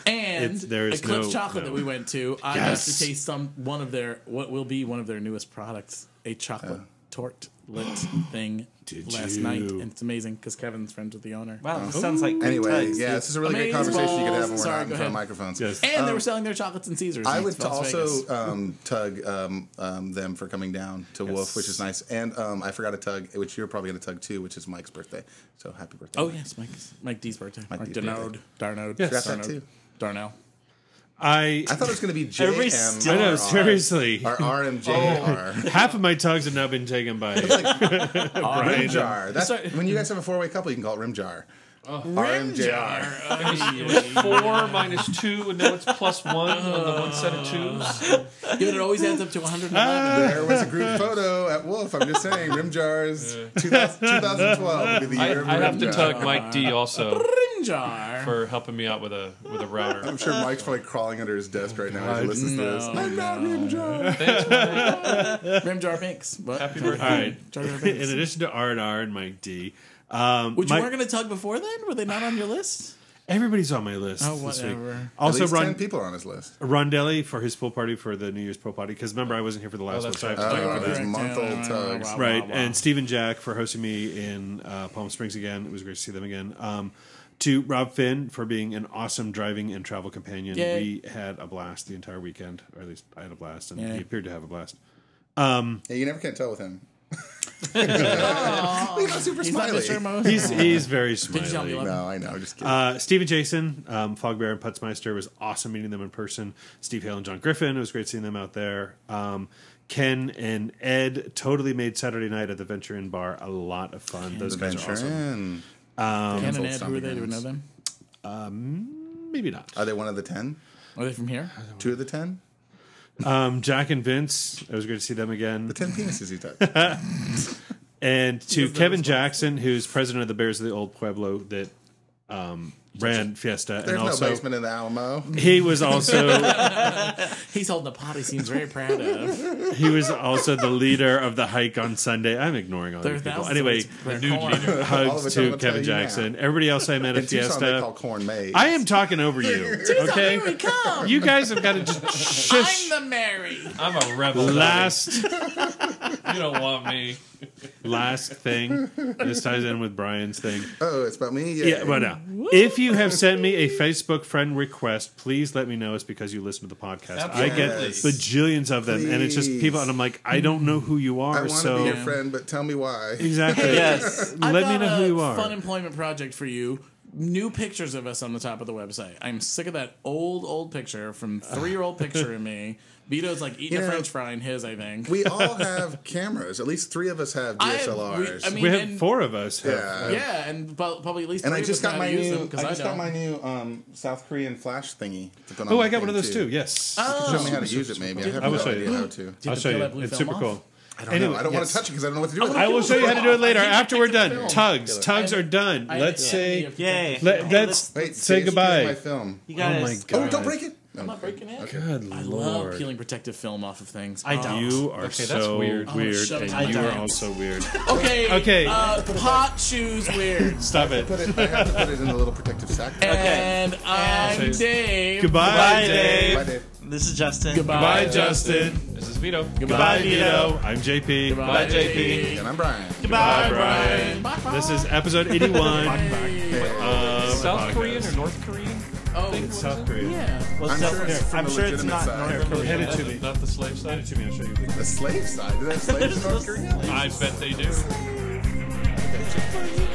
And there is Eclipse no, Chocolate no. that we went to. I yes. got to taste some one of their what will be one of their newest products, a chocolate oh. torte lit thing. Did last you? night, and it's amazing because Kevin's friends with the owner. Wow, oh. this sounds like anyway. Tugs. Yeah, this is a really Amaze great conversation balls. you could have when we're Sorry, not in front of microphones. Yes. And um, they were selling their chocolates and Caesars. I would also um, tug um, um, them for coming down to yes. Wolf, which is nice. And um, I forgot a tug, which you're probably going to tug too, which is Mike's birthday. So happy birthday! Oh Mike. yes, Mike's Mike D's birthday. Mike D's Darnode, Darnode, yes. Darnode. Too. Darnell. I I thought it was going to be J M. I know, seriously. Or R M J R. Half of my tugs have now been taken by like, Rim Jar. That's, when you guys have a four-way couple, you can call it Rim Jar. Oh. R M J R. Uh, it was four minus two, and now it's plus one on the one set of twos. Yeah, but it always adds up to one hundred eleven. Ah. There was a group photo at Wolf. I'm just saying, Rim Jars two thousand twelve would be the year I, of I Rim Jar. I have to jar. tug Mike D also Rim Jar for helping me out with a with a router. I'm sure Mike's probably crawling under his desk right now as he listens no, to this. No. I'm not Rim Jar. Thanks, Mike. Rim Jar Pinks. What? Happy birthday. All right. Jar Jar Pinks. In addition to R and R and Mike D. Um, Which my, you weren't going to tug before then? Were they not on your list? Everybody's on my list. Oh, whatever. This week. Also, At least Ron, ten people on his list. Rondelli for his pool party for the New Year's pool party. Because remember, I wasn't here for the last oh, one, so right. I have to tug uh, for that. Month-old tugs. Right. right. And Steve and Jack for hosting me in uh, Palm Springs again. It was great to see them again. Um, to Rob Finn for being an awesome driving and travel companion. Yay. We had a blast the entire weekend. Or at least I had a blast. And Yay. he appeared to have a blast. Um, yeah, you never can tell with him. oh, he's not super he's smiley. Not he's, he's very smiley. No, I know. Just kidding. Uh, Steve and Jason, um, Fogbear and Putzmeister, was awesome meeting them in person. Steve Hale and John Griffin, it was great seeing them out there. Um, Ken and Ed totally made Saturday night at the Venture Inn bar a lot of fun. Ken Those guys Venture are awesome. Um, Ken and Ed, who are they? Do we know them? Um, maybe not. Are they one of the ten? Are they from here? Two of the ten? Um, Jack and Vince, it was good to see them again. The ten penises he took. And to Kevin Jackson, who's president of the Bears of the Old Pueblo that um, ran Fiesta. There's and also, no basement in the Alamo. He was also... He's holding the pot he seems very proud of. He was also the leader of the hike on Sunday. I'm ignoring all these people. Anyway, the new leader. Hugs to Kevin Jackson. Everybody else I met at Fiesta. Tucson, they call corn maize. I am talking over you. Okay? Tucson, come. You guys have got to just shush. I'm the Mary. I'm a rebel. Last... You don't want me. Last thing. This ties in with Brian's thing. Oh, it's about me? Yeah, yeah but no. Woo. If you have sent me a Facebook friend request, please let me know it's because you listen to the podcast. Yes. I get bajillions of them, please. And it's just people, and I'm like, I don't know who you are. I want so. to be your friend, but tell me why. Exactly. Yes. Let me know who you are. Fun employment project for you. New pictures of us on the top of the website. I'm sick of that old, old picture from three-year-old picture of me. Vito's like eating yeah. a French fry in his, I think. We all have cameras. At least three of us have D S L Rs. I, we, I mean, we have and, four of us. Have, yeah, have. yeah, and probably at least. And three I just of us got my new. I just I got my new um, South Korean flash thingy. Oh, I got one of those too. too. Yes. Oh. You can show me how to use it. Maybe I have no idea how to. I'll show you. It's super cool. I don't anyway, know. I don't yes. want to touch it because I don't know what to do with it. I will show you how to do it later after we're done. Tugs. Tugs are done. Let's say yay. Let, let's Wait, say goodbye. My film. You guys. Oh, my God. Oh, don't break it. I'm not breaking it. Okay. Good I Lord. love peeling protective film off of things. I don't. You are okay, so that's weird. weird oh, and you are also weird. okay. Okay. Uh, pot shoes weird. Stop it. Put it. I have to put it in a little protective sack. And I'm Dave. Goodbye, Dave. Goodbye, Dave. This is Justin. Goodbye, Goodbye Justin. Justin. This is Vito. Goodbye, Goodbye Vito. I'm J P. Goodbye, J P. And I'm Brian. Goodbye, Goodbye Brian. Bye, bye. This is episode eighty-one. um, South Korean or North Korean? Oh, it's South Korean. Yeah. Well, I'm, South sure, it's I'm sure it's not side. North Korean. Hand it to me. Not the slave side. Hand it to me. I'll show you. The slave side? Do they have slaves in North Korea? I bet they do.